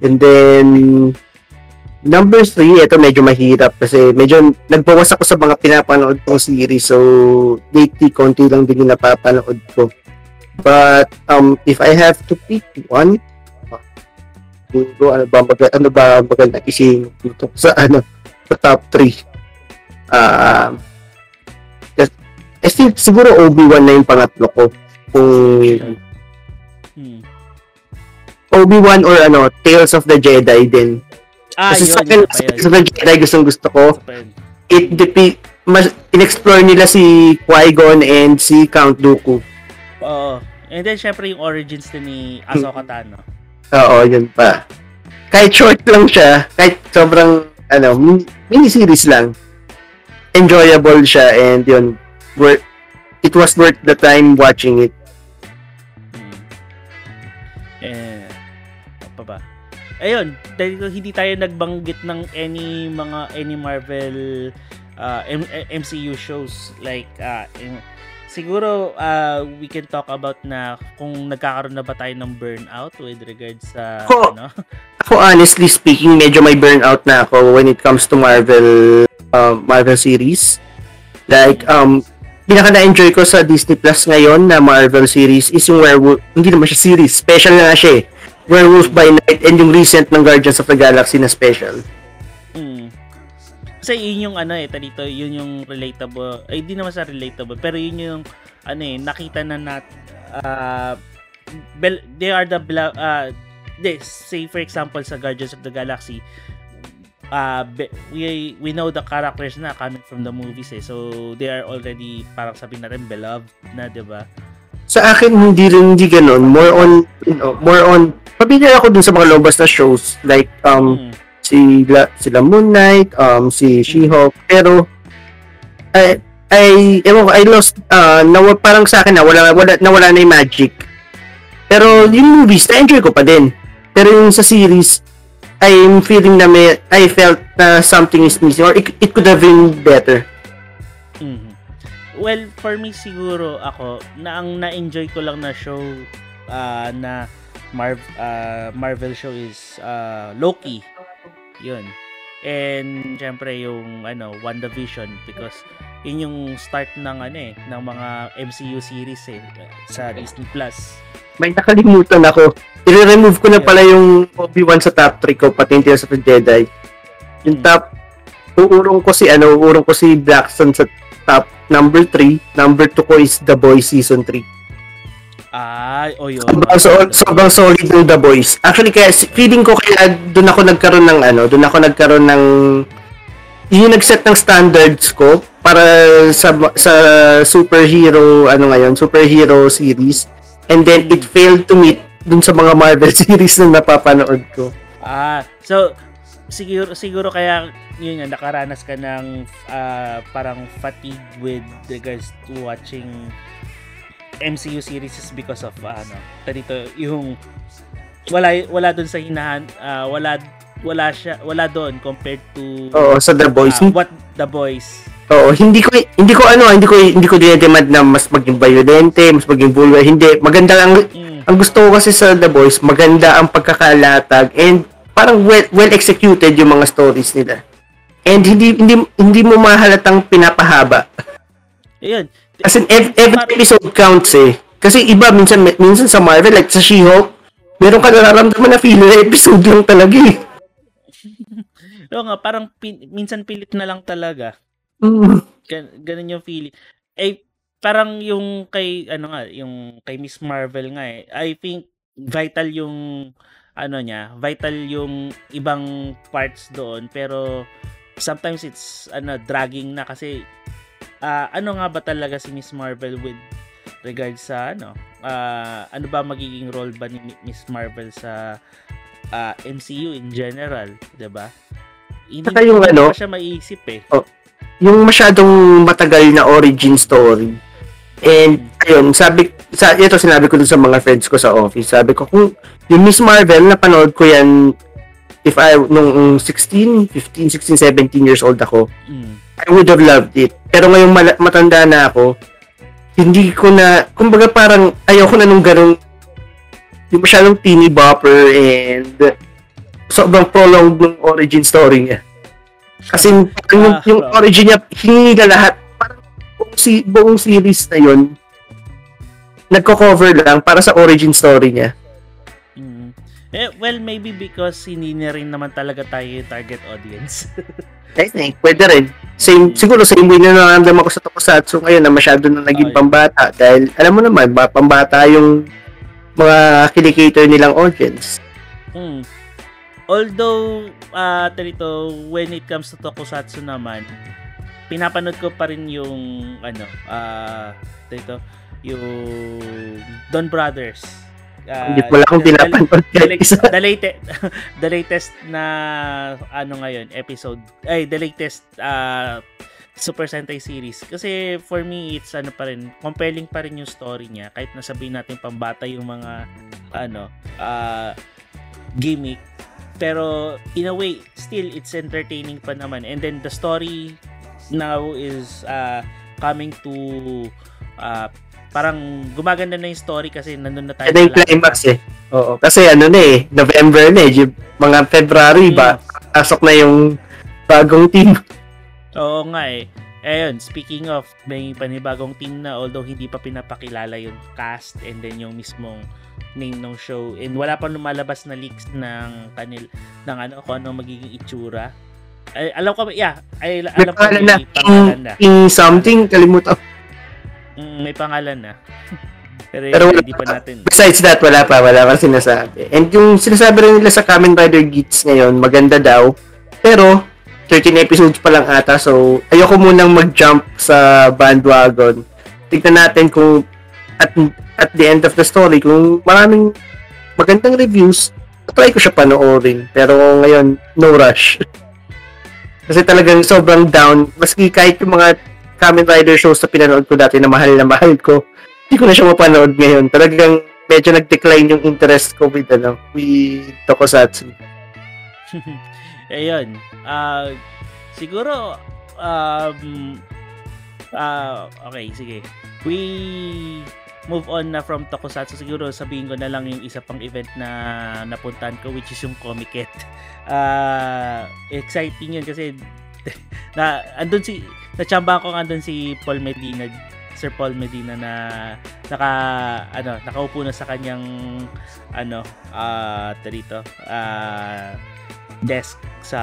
And then, number 3, ito medyo mahirap kasi medyo nagbawas ako sa mga pinapanood kong series. So, lately, konti lang din yung napapanood ko. But, if I have to pick one, ano ba maganda isingin dito sa, sa top 3? I think, siguro Obi-Wan na yung pangatlo ko. Kung... Obi-Wan or Tales of the Jedi din. Kasi sa akin, Tales of the Jedi gusto ko. Inexplore nila si Qui-Gon and si Count Dooku. Oo. And then, syempre, yung origins din ni Ahsoka Tano. Oo, yun pa. Kahit short lang siya, kahit sobrang, mini-series lang. Enjoyable siya and yun, it was worth the time watching it. Ayun, dahil hindi tayo nagbanggit ng any Marvel MCU shows like siguro we can talk about na kung nagkakaroon na ba tayo ng burnout with regards sa Ako honestly speaking, medyo may burnout na ako when it comes to Marvel series. Like pinaka na-enjoy ko sa Disney Plus ngayon na Marvel series is yung Werewolf. Hindi naman siya series, special na siya. Werewolf by Night and yung recent ng Guardians of the Galaxy na special. Kasi yun yung yun yung relatable. Ay, di naman sa relatable, pero yun yung nakita na natin. They are the say for example sa Guardians of the Galaxy, we know the characters na coming from the movies so they are already parang sabihin natin beloved na, di ba? Sa akin hindi ganoon, more on pamilyar ako dun sa mga lumabas na shows like sila Moon Knight, si She-Hulk, pero I lost parang sa akin nawala na yung magic. Pero yung movies na-enjoy ko pa din. Pero yung sa series I felt na something is missing or it could have been better. Well, for me siguro ako na ang na-enjoy ko lang na show na Marvel show is Loki. 'Yun. And syempre yung WandaVision because yun yung start ng ng mga MCU series sa Disney Plus. May nakalimutan ako. I-remove ko na pala yung Obi-Wan sa top 3 ko pati yung Tales of the Jedi. Yung top uurong ko si Black Sun sa top number 3, number 2 ko is The Boys season 3. Yun. Sobrang solid ng The Boys. Actually, kaya feeling ko kaya doon ako nagkaroon ng yung nagset ng standards ko para sa superhero superhero series. And then it failed to meet doon sa mga Marvel series na napapanood ko. So siguro kaya yun nga nakaranas ka ng parang fatigue with regards to watching MCU series because of yung wala doon sa hinahan, wala doon compared to sa The Boys. What The Boys? Hindi ko dinedemand na mas maging violente, mas maging vulgar. Hindi, maganda ang gusto ko kasi sa The Boys, maganda ang pagkakalatag and parang well executed yung mga stories nila. And hindi mo mahalatang pinapahaba. Ayun. As in, every episode counts eh. Kasi iba, minsan sa Marvel, like sa She-Hulk, meron ka nararamdaman na filler episode lang talaga eh. No nga, parang minsan pilit na lang talaga. Ganun yung feeling. Eh, parang yung kay Miss Marvel nga eh. I think, vital yung vital yung ibang parts doon pero sometimes it's dragging na kasi nga ba talaga si Miss Marvel with regards sa ano ba magiging role ba ni Miss Marvel sa MCU in general, 'di ba? Hindi ko ano, pa siya maiisip eh. Oh, yung masyadong matagal na origin story. And ayun, ito sinabi ko dun sa mga friends ko sa office. Sabi ko, kung yung Miss Marvel, napanood ko yan if I, nung 16, 15, 16, 17 years old ako. I would have loved it. Pero ngayong matanda na ako, hindi ko na, kumbaga parang ayoko na nung ganun, yung masyadong teeny bopper and sobrang prolonged ng origin story niya. Kasi yung origin niya, hingi na lahat. Buong series na yun nagko-cover lang para sa origin story niya. Well, maybe because hindi na rin naman talaga tayo yung target audience. I think, pwede rin. Siguro same way na naramdaman ko sa Tokusatsu ngayon na masyado na naging pambata dahil alam mo naman, pambata yung mga kilikator nilang audience. Although, when it comes to Tokusatsu naman, pinapanood ko pa rin yung yung Don Brothers. Hindi ko lang akong pinapanood. The latest na ngayon episode ay the latest Super Sentai series kasi for me it's pa rin compelling pa rin yung story niya kahit nasabihin natin pambata yung mga gimmick pero in a way still it's entertaining pa naman and then the story now is coming to parang gumaganda na yung story kasi nandun na tayo na climax eh. Oo, kasi November na eh, mga February ba pasok na yung bagong team. Oo nga eh. Ayun, speaking of may panibagong team na although hindi pa pinapakilala yung cast and then yung mismong name ng show and wala pa lumalabas na leaks ng kanil ng kung ano magiging itsura. Alam ko na pangalan na. In something, kalimutan. May pangalan na. Pero hindi pa natin. Besides that, wala pa sinasabi. And yung sinasabi rin nila sa Kamen Rider Geats ngayon, maganda daw. Pero, 13 episodes pa lang ata, so ayoko munang mag-jump sa bandwagon. Tignan natin kung at the end of the story, kung maraming magandang reviews, try ko siya panoorin. Pero ngayon, no rush. Kasi talagang sobrang down. Maski kahit yung mga Kamen Rider shows na pinanood ko dati na mahal ko, hindi ko na siya mapanood ngayon. Talagang medyo nag-decline yung interest ko with Tokusatsu. Ayun. Siguro, okay, sige. We move on na from Tokusatsu. Siguro sabihin ko na lang yung isa pang event na napuntahan ko which is yung Comiket. Exciting yun kasi na-chambahan ko andun si Paul Medina, Sir Paul Medina na nakaupo na sa kanyang desk sa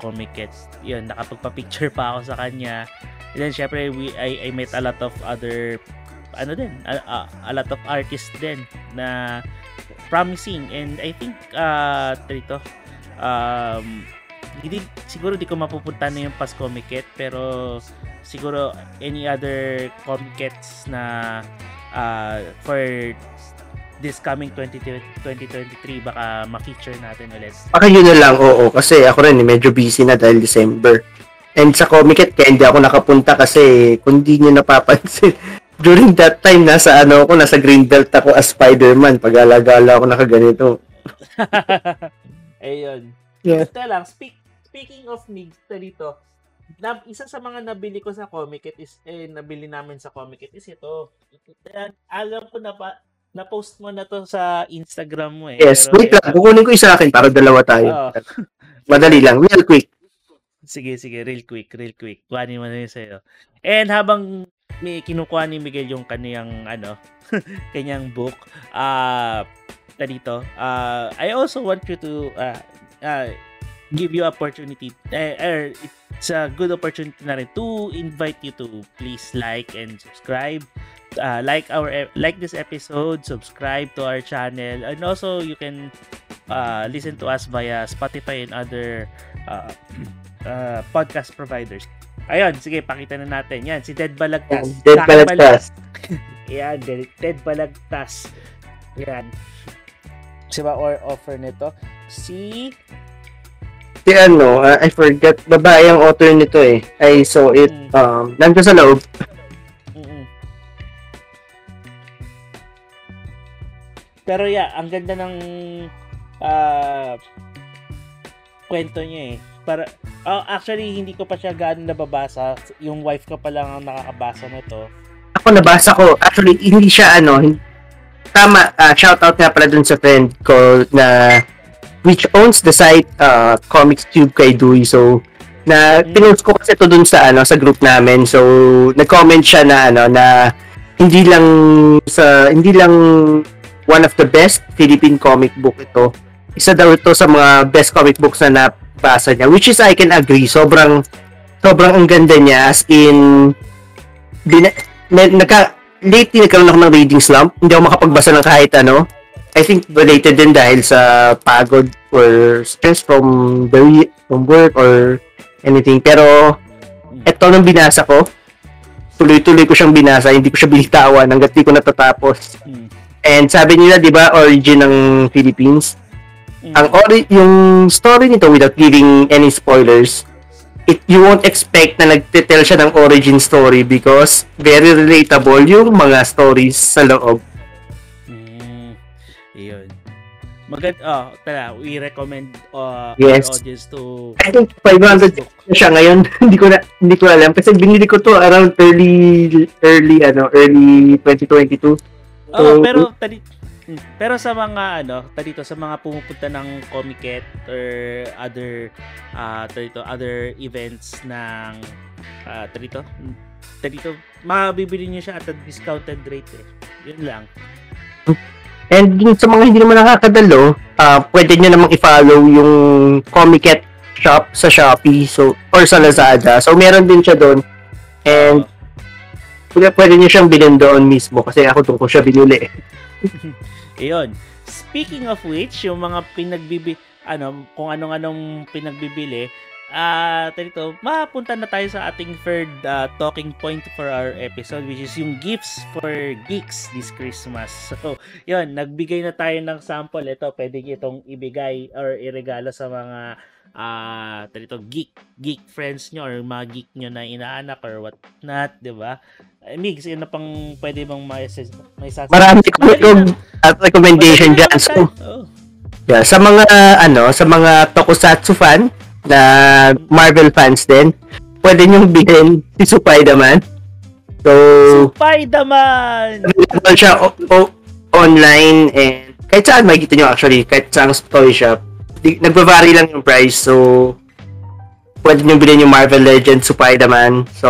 Comiket. Yun, nakapagpa-picture pa ako sa kanya. And then syempre I met a lot of other a lot of artists din na promising and I think siguro di ko mapupunta na yung past Comiket pero siguro any other Comikets na for this coming 2023 baka ma-feature natin ulit. Baka yun na lang, oo. Kasi ako rin medyo busy na dahil December. And sa Comiket kaya hindi ako nakapunta kasi kung di nyo napapansin during that time, nasa Greenbelt ako as Spider-Man. Pag-alagala ako nakaganito. Ayun. Yeah. Ito lang, speaking of needs, isa sa mga nabili ko sa Comiket is, nabili namin sa Comiket is ito. Alam ko na-post mo na to sa Instagram mo eh. Yes, pero, wait lang. Kukunin ko isa akin para dalawa tayo. Oh. Madali lang, real quick. Sige, real quick. Kuhanin mo na yun sa'yo. And habang may kinukuha ni Miguel yung kaniyang kanyang book I also want you to give you opportunity it's a good opportunity na rin to invite you to please like and subscribe like this episode, subscribe to our channel and also you can listen to us via Spotify and other podcast providers. Ayun, sige, pakita na natin. Yan, si Ted Balagtas. Ted Balagtas. Yan, Ted Balagtas. Yan. Siya ba or offer nito? si ano, I forgot, babae ang author nito eh. I saw it, nandito sa loob. Pero yeah, ang ganda ng kwento niya eh. Para, actually, hindi ko pa siya gaano nababasa. Yung wife ko pa lang ang nakakabasa nito. Ako nabasa ko. Actually, hindi siya ano. Tama, shoutout nga pala dun sa friend ko na which owns the site Comics Tube kay Dewey. So, na pinost ko kasi ito dun sa ano sa group namin. So, nag-comment siya na ano na hindi lang one of the best Philippine comic book ito. Isa daw ito sa mga best comic books na nabasa niya, which is I can agree. Sobrang ang ganda niya, as in lately nagkaroon ako ng reading slump. Hindi ako makapagbasa ng kahit ano. I think related din dahil sa pagod or stress from work or anything. Pero eto nang binasa ko, tuloy-tuloy ko siyang binasa, hindi ko siya binitawan hanggat di ko natatapos. And sabi nila, 'di ba, origin ng Philippines. Yung story nito, without giving any spoilers, you won't expect na nagtetell siya ng origin story because very relatable yung mga stories sa loob. Ayun. Tara, we recommend our audience to... I think 500 na siya ngayon. Hindi ko alam kasi binili ko to around early 2022. So, pero pero sa mga sa mga pumupunta ng Comiket or other other events ng mabibili niyo siya at a discounted rate eh. Yun lang. And sa mga hindi naman nakakadalo, pwede niyo namang i-follow yung Comiket shop sa Shopee or sa Lazada. So meron din siya doon. And pwede niyo siyang bilhin doon mismo kasi ako doon ko siya binili. Ayun. Speaking of which, yung mga pinagbibili, mapunta na tayo sa ating third talking point for our episode, which is yung gifts for geeks this Christmas. So, yun, nagbigay na tayo ng sample. Ito, pwede itong ibigay or iregalo sa mga geek friends nyo or mga geek nyo na inaanak or what not, diba? Migs, yun na pang pwede bang may sasabi? Marami kong recommendation dyan. So, yeah, sa mga tokusatsu fan na Marvel fans din, pwede nyong bilhin si Spider-Man. So, Spider-Man! Available siya online and kahit saan makikita nyo actually, kahit saan toy shop. Nagbabari lang yung price, so pwede nyong bilhin yung Marvel Legends Spider-Man. So,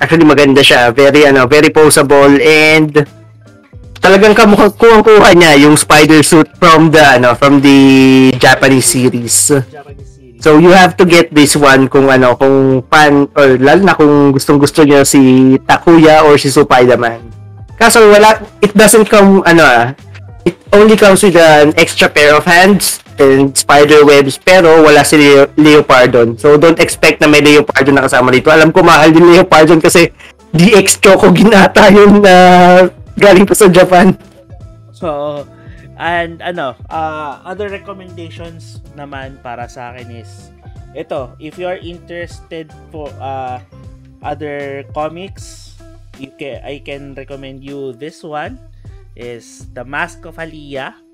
actually, maganda siya. Very, very poseable and talagang kuha niya yung spider suit from the Japanese series. So, you have to get this one kung fan or lalo na kung gustong-gusto niya si Takuya or si Spider-Man. Kaso, it doesn't come, it only comes with an extra pair of hands and spider webs, pero wala si Leopardon. So, don't expect na may Leopardon na kasama dito. Alam ko, mahal din Leopardon kasi DX Choco ginata yun na galing pa sa Japan. So, and other recommendations naman para sa akin is, ito, if you're interested for other comics, I can recommend you this one, is The Mask of Aaliyah,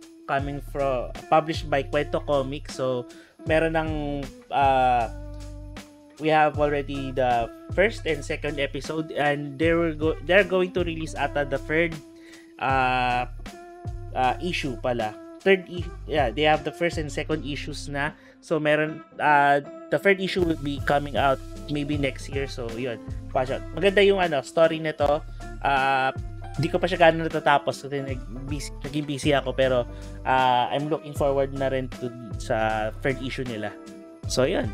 published by Kwento Comics. So, meron ng we have already the first and second episode, and they're going to release ata the third issue pala. They have the first and second issues na. So, meron the third issue will be coming out maybe next year. So, yun. Watch out. Maganda yung story nito. Hindi ko pa siya gano'n natatapos kasi naging busy ako, pero I'm looking forward na rin sa third issue nila. So, yun.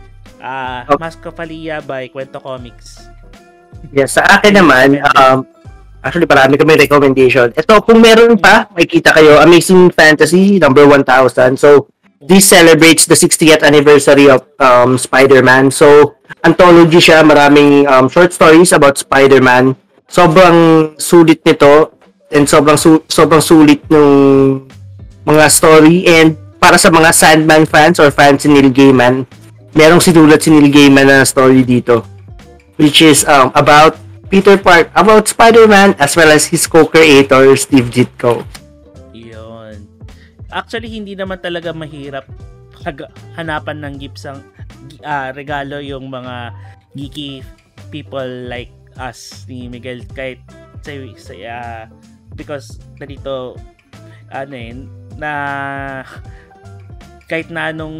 Mask of Aaliyah by Kwento Comics. Yes, sa akin naman, actually, parami kami recommendation. Ito, kung meron pa, makikita kayo, Amazing Fantasy number 1000. So, this celebrates the 60th anniversary of Spider-Man. So, anthology siya, maraming short stories about Spider-Man. Sobrang sulit nito and sobrang sulit ng mga story, and para sa mga Sandman fans or fans ni Neil Gaiman, merong sinulat si Neil Gaiman na story dito, which is about Peter Park, about Spider-Man, as well as his co-creator Steve Ditko. Yun. Actually, hindi naman talaga mahirap hanapan ng gipsang regalo yung mga geeky people like us ni Miguel, kahit saya because dito ano na kahit na anong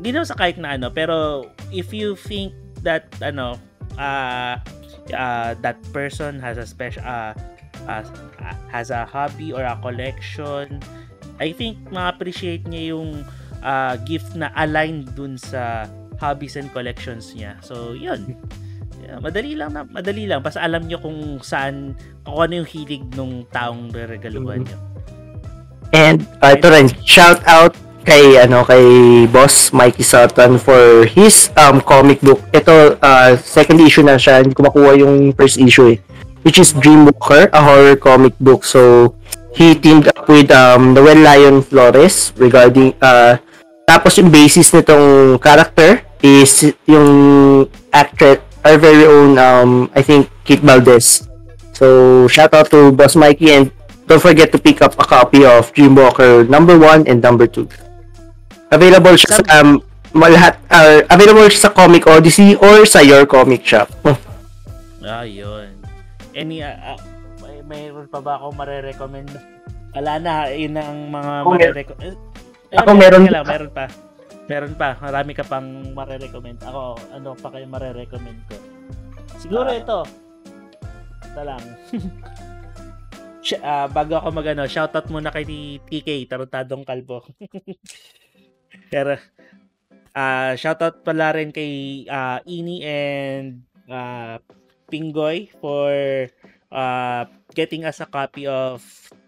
hindi naman sa kahit na ano, pero if you think that ano that person has a special has a hobby or a collection, I think ma-appreciate niya yung gift na aligned dun sa hobbies and collections niya. So yun. Yeah, madali lang. Basta alam nyo kung saan, kung ano yung hilig nung taong reregaluhan nyo. And ito rin, shout out kay kay Boss Mikey Sutton for his comic book. Ito second issue na siya, hindi ko makuha yung first issue eh, which is Dreamwalker, a horror comic book. So he teamed up with Noel Lion Flores regarding tapos yung basis nitong character is yung actress, our very own I think Kate Valdez. So shout out to Boss Mikey, and don't forget to pick up a copy of Dreamwalker number 1 and number 2. Available siya sa lahat, available siya sa Comic Odyssey or sa your comic shop. Ayun. Any mayroon pa ba ako mare-recommend? Wala na, yun ang mga mare-recommend. Ako meron pa. Meron pa, marami ka pang mare-recommend. Ako, ano pa kayo mare-recommend ko? Siguro ito. Ito lang. Bago ako mag-ano, shoutout muna kay TK, Tarotadong Kalbo. Pero, shoutout pala rin kay Ini and Pingoy for getting us a copy of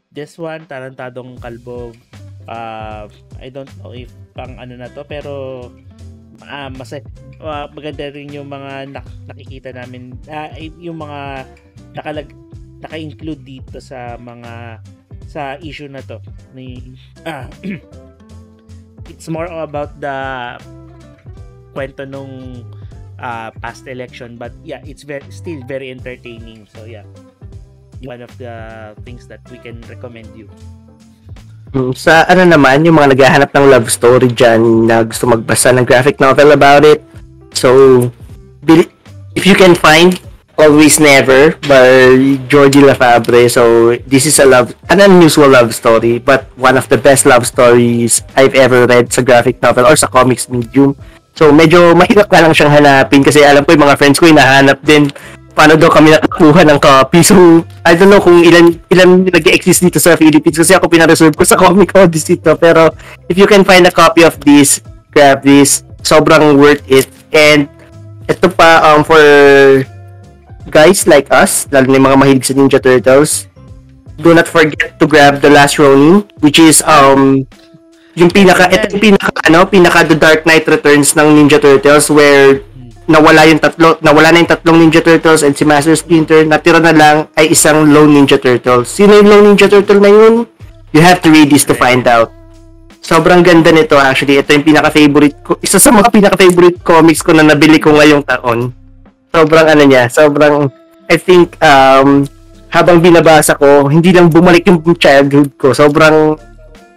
this one, Tarantadong Kalbo. I don't know if pang ano na to, pero maganda rin yung mga nakikita namin, yung mga naka-include dito sa mga sa issue na to ni it's more about the kwento nung past election, but yeah, it's still very entertaining. So yeah, one of the things that we can recommend you. Sa ano naman, yung mga naghahanap ng love story dyan, na gusto magbasa ng graphic novel about it. So, if you can find Always Never by Georgie LaFabre. So, this is an unusual love story, but one of the best love stories I've ever read sa graphic novel or sa comics medium. So, medyo mahirap na lang siyang hanapin kasi alam ko yung mga friends ko yung nahanap din. Paano daw kami nakakuha ng copy? So, I don't know kung ilan nag-exist dito sa Philippines kasi ako pinareserve ko sa Comic Odyssey to. Pero, if you can find a copy of this, grab this. Sobrang worth it. And, ito pa, for guys like us, lalo na yung mga mahilig sa Ninja Turtles, do not forget to grab The Last Ronin, which is, ito yung pinaka The Dark Knight Returns ng Ninja Turtles, where nawala na yung tatlong Ninja Turtles and si Master Splinter, natira na lang ay isang lone Ninja Turtle. Sino yung lone Ninja Turtle na yun? You have to read this to find out. Sobrang ganda nito actually. Ito yung pinaka-favorite ko. Isa sa mga pinaka-favorite comics ko na nabili ko ngayong taon. Sobrang ano niya, sobrang I think habang binabasa ko, hindi lang bumalik yung childhood ko. Sobrang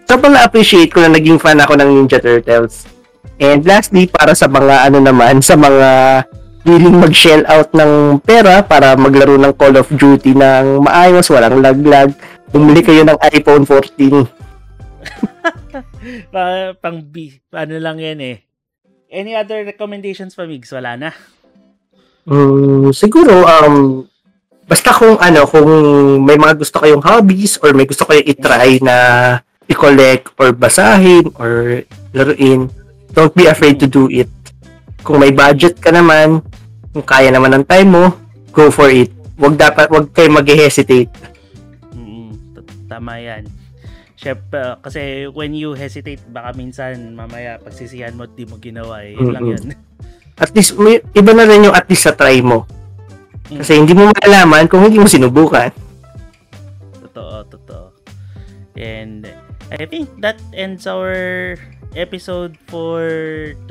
na-appreciate ko na naging fan ako ng Ninja Turtles. And lastly, para sa mga sa mga willing mag-shell out ng pera para maglaro ng Call of Duty ng maayos, walang laglag, bumili kayo ng iPhone 14. Ano lang yan eh. Any other recommendations pa, Migs? Wala na? Siguro, basta kung may mga gusto kayong hobbies or may gusto kayong itry na i-collect or basahin or laruin, don't be afraid to do it. Kung may budget ka naman, kung kaya naman ng time mo, go for it. Wag kayo mag-hesitate. Tama yan. Siyempre, kasi when you hesitate, baka minsan mamaya pagsisihan mo at di mo ginawa. Yun lang yan. At least, iba na rin yung at least sa try mo. Kasi hindi mo malalaman kung hindi mo sinubukan. Totoo. And I think that ends our episode for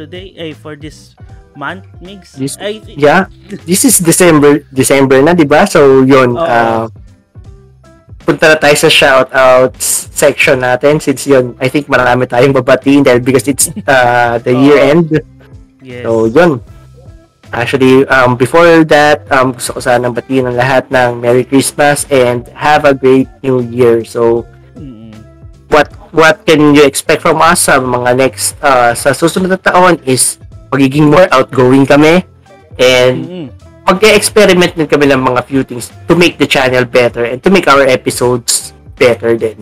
today, for this month, Migs. Yeah, this is December na, di ba? So yun, punta na tayo sa shout-out section natin since yun, I think marami tayong babatiin dahil because it's the year-end. Yes. So, yun. Actually, before that, gusto ko sanang batiin ang lahat ng Merry Christmas and have a great New Year. So, what can you expect from us sa mga next, sa susunod na taon is magiging more outgoing kami and mag-experiment din kami ng mga few things to make the channel better and to make our episodes better din.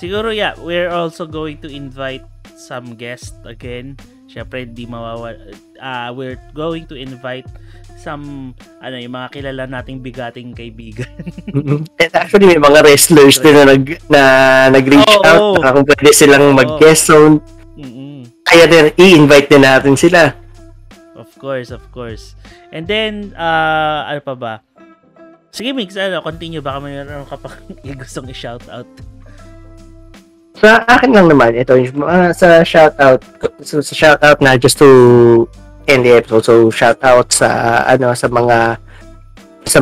Siguro, yeah, we're also going to invite some guests again. Syempre, hindi mawawala. We're going to invite some, yung mga kilala nating bigating kaibigan. And actually, may mga wrestlers din na nag-reach out na kung pwede silang mag-guest. So, kaya din, i-invite din natin sila. Of course. And then, ano pa ba? Sige, Mix, continue. Baka mayroon ka pa gustong i-shoutout. Sa akin lang naman, ito sa shoutout. So, sa shoutout na, just to end the episode. So, shoutout sa, sa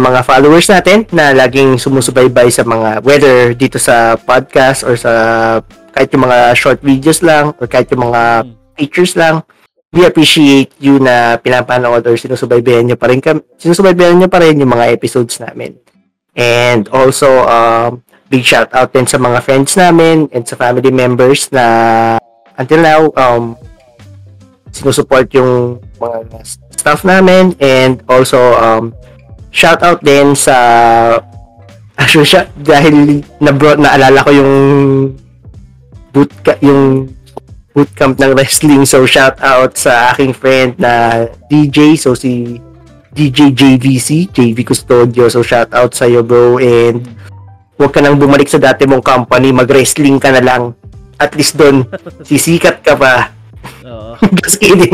mga followers natin na laging sumusubaybay sa mga, whether dito sa podcast or sa, kahit yung mga short videos lang or kahit yung mga pictures lang. We appreciate you na pinapanood or sinusubaybayan niyo pa rin yung mga episodes namin. And also, big shout out din sa mga friends namin and sa family members na until now, sinusupport yung mga staff namin. And also, shout out din sa, actually, dahil naalala ko yung bootcamp ng wrestling. So, shout out sa aking friend na DJ. So, si DJ JVC, JV Custodio. So, shout out sa'yo, bro. And huwag ka nang bumalik sa dati mong company. Mag-wrestling ka na lang. At least doon, sisikat ka pa. Oo. Just kidding.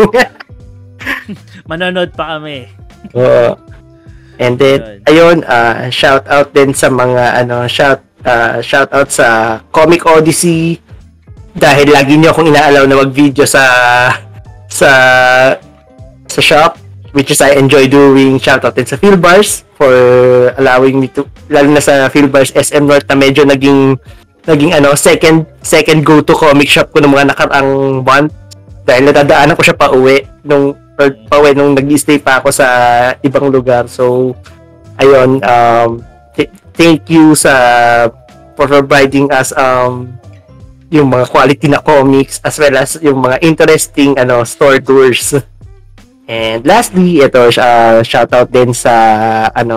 Manonood pa kami. Oo. And then, ayun, shout out din sa mga, shout out sa Comic Odyssey. Dahil lagi niyo akong inaalaw na mag-video sa shop, which is I enjoy doing. Shoutout din sa Philbars for allowing me to, lalo na sa Philbars SM North na medyo naging second go-to comic shop ko nung mga nakaraang month. Dahil nadadaanan ko siya pauwi nung nag-stay pa ako sa ibang lugar. So, ayun, thank you for providing us yung mga quality na comics as well as yung mga interesting store tours. And lastly, ito, shoutout din sa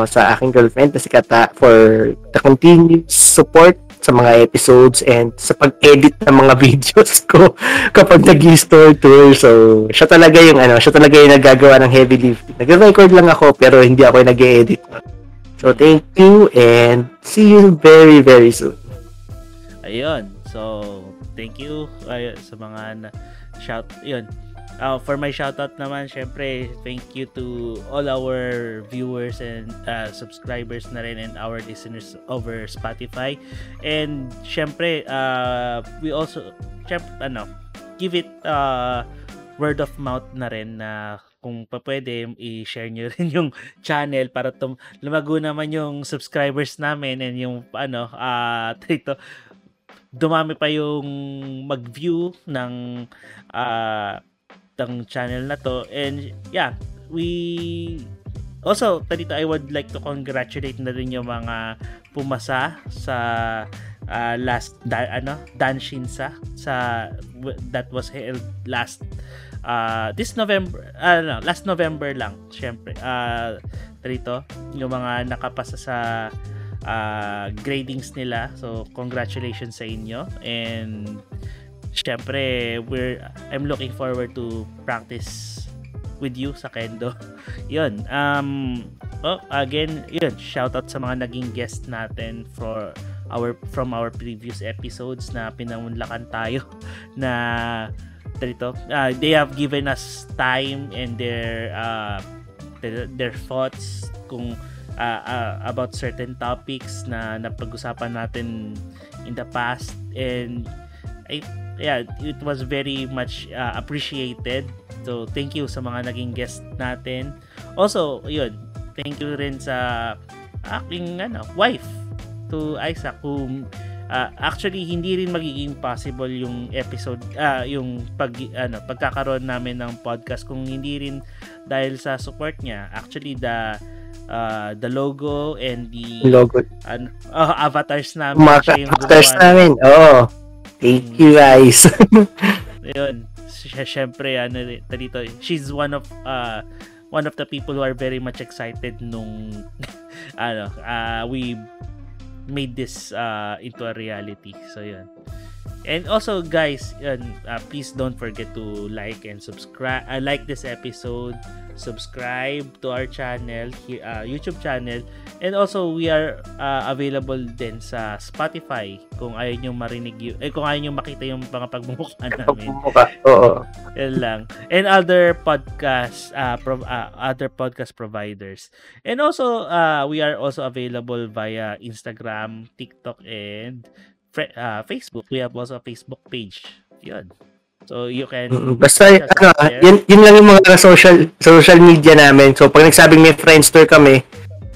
sa aking girlfriend na si Kata for the continued support sa mga episodes and sa pag-edit ng mga videos ko kapag nag-store tour. So, siya talaga yung nagagawa ng heavy lifting. Nag-record lang ako pero hindi ako yung nag-edit. So, thank you and see you very very soon. Ayun. So, thank you sa mga shout. Yun. For my shoutout naman, syempre, thank you to all our viewers and subscribers na rin and our listeners over Spotify. And syempre, we also give it word of mouth na rin na kung papwede, i-share nyo rin yung channel para lumago naman yung subscribers namin and yung dumami pa yung mag-view ng channel na to. And yeah, we also dito I would like to congratulate na rin yung mga pumasa sa Danshinsa that was held last last November lang, syempre. Dito yung mga nakapasa sa gradings nila. So, congratulations sa inyo. And syempre, I'm looking forward to practice with you sa Kendo. Yun. Again, yun, shoutout sa mga naging guest natin from our previous episodes na pinamunlakan tayo na dito. They have given us time and their thoughts kung about certain topics na napag-usapan natin in the past. And yeah, it was very much appreciated. So, thank you sa mga naging guest natin. Also, yun, thank you rin sa aking wife to Isaac, who actually hindi rin magiging possible yung episode, yung pagkakaroon namin ng podcast kung hindi rin dahil sa support niya. Actually, the logo and the logo. Avatars namin. Avatars namin, oo. Thank you guys. Ayun. Siyempre, dito, she's one of the people who are very much excited nung we made this into a reality. So yun. And also guys, yun, please don't forget to like and subscribe. Like this episode, subscribe to our channel, YouTube channel, and also we are available din sa Spotify kung ayaw niyo marinig kung ayaw niyo makita yung mga pagmumukha namin. Oo. Yan lang. And other podcast other podcast providers. And also we are also available via Instagram, TikTok, and Facebook. We have also a Facebook page. Yun. So you can basta yun lang yung mga social media namin. So pag nagsabing may Friendster kami,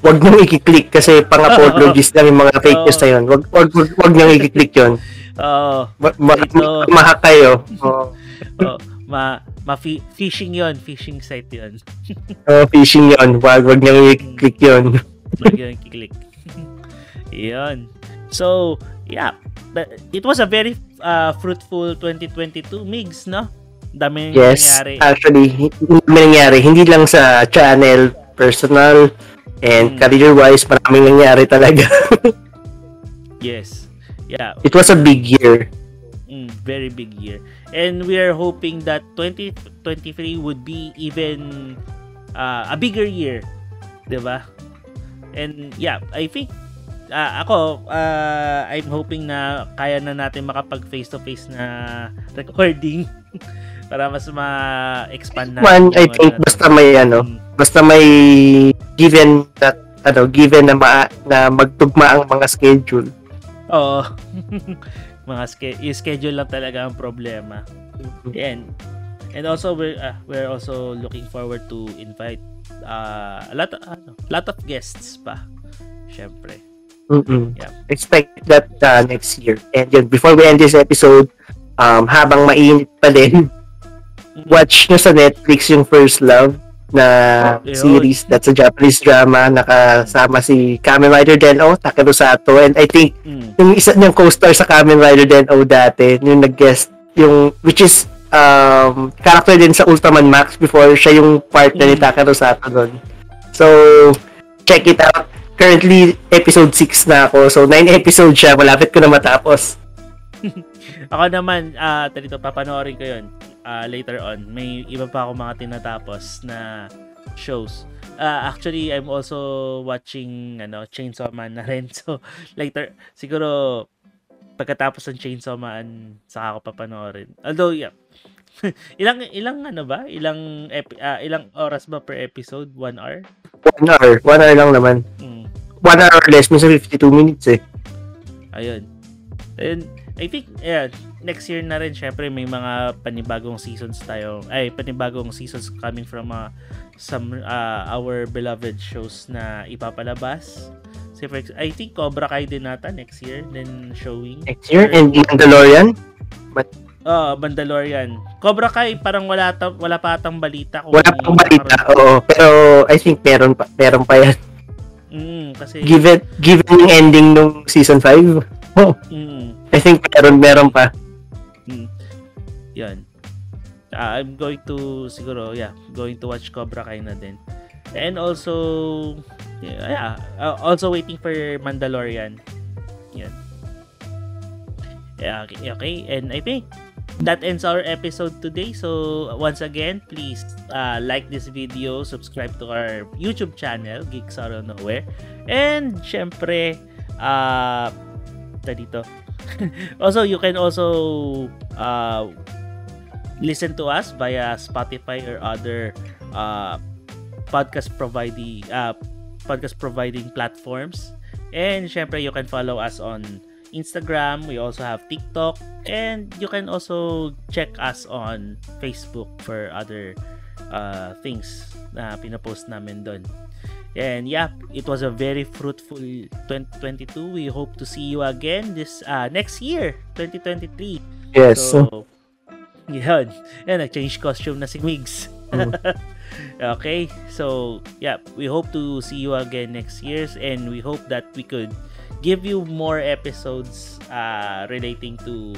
wag nang i-click kasi pang-apologies lang yung mga fake news na yun. Wag nang i-click yun. Mahack kayo. Phishing yun. Phishing site yun. Phishing yun. Wag nang i-click yun. Wag nang i-click. Yun. So yeah, it was a very fruitful 2022, Migs, no? Daming nangyari. Yes, actually, daming nangyari. Hindi lang sa channel, personal, and career-wise, maraming nangyari talaga. Yes. Yeah. It was a big year. Very big year. And we are hoping that 2023 would be even a bigger year. Diba? And yeah, I think I'm hoping na kaya na natin makapag face-to-face na recording para mas ma-expand natin. I think basta may basta may given that given na magtugma ang mga schedule. Oo. Mga schedule lang talaga ang problema. And also we're also looking forward to invite a lot of guests pa. Syempre. Yeah. Expect that next year. And yun, before we end this episode, habang mainit pa din, watch nyo sa Netflix yung First Love na series. That's a Japanese drama. Nakasama si Kamen Rider Den-O, Takeru Sato, and I think yung isa niyang co-star sa Kamen Rider Den-O dati, yung nag-guest, which is character din sa Ultraman Max before, siya yung partner ni Takeru Sato doon. So, check it out. Currently, episode 6 na ako. So, 9 episodes siya. Malapit ko na matapos. Ako naman, papanoorin ko yun later on. May iba pa ako mga tinatapos na shows. Actually, I'm also watching Chainsaw Man na rin. So, later, siguro, pagkatapos ng Chainsaw Man, saka ako papanoorin. Although, yeah. Ilang oras ba per episode? 1 hour? 1 hour. 1 hour lang naman. 1 hour or less. Minsan 52 minutes eh. Ayun. And I think, next year na rin, syempre, may mga panibagong seasons coming from some our beloved shows na ipapalabas. So, I think Cobra Kai din nata next year, then showing. Next year? And Mandalorian? Mandalorian. Cobra Kai parang wala pa atang balita. Wala pang balita, oo. Pero I think meron pa yan. Kasi given yung ending nung season 5. Oh. I think meron pa. Yan. I'm going to watch Cobra Kai na din. And also also waiting for Mandalorian. Yan. Okay. And I think that ends our episode today. So once again, please like this video, subscribe to our YouTube channel, Geeks Out of Nowhere, and syempre dito. Also, you can also listen to us via Spotify or other podcast providing platforms. And syempre you can follow us on Instagram, we also have TikTok, and you can also check us on Facebook for other things na pinapost namin doon. And yeah, it was a very fruitful 2022. We hope to see you again this next year, 2023. Yes. So, yun. And nag-change costume na si Migs. Okay. So, yeah, we hope to see you again next year, and we hope that we could give you more episodes relating to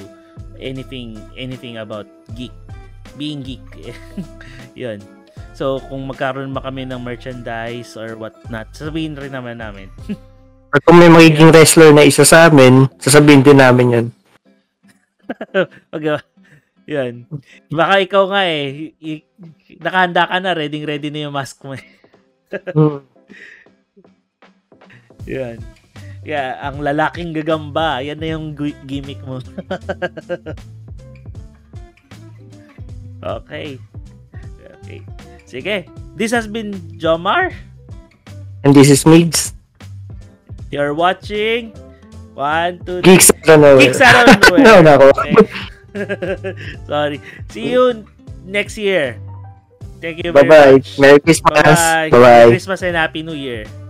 anything about geek, being geek. Yun. So, kung magkaroon ba kami ng merchandise or whatnot, sasabihin rin naman namin. At kung may magiging wrestler na isa sa amin, sasabihin din namin yan. Okay. Yan. Baka ikaw nga eh, nakahanda ka na, ready na yung mask mo eh. Yan. Yeah, ang lalaking gagamba, yan na yung gimmick mo. Okay. Okay. Sige, this has been Jomar. And this is Migs. You're watching 1, 2, 3. Geeks out of nowhere. Geeks out of nowhere. No. Okay. Sorry. See you next year. Thank you very much. Bye-bye. Merry Christmas. Bye-bye. Merry Christmas and Happy New Year.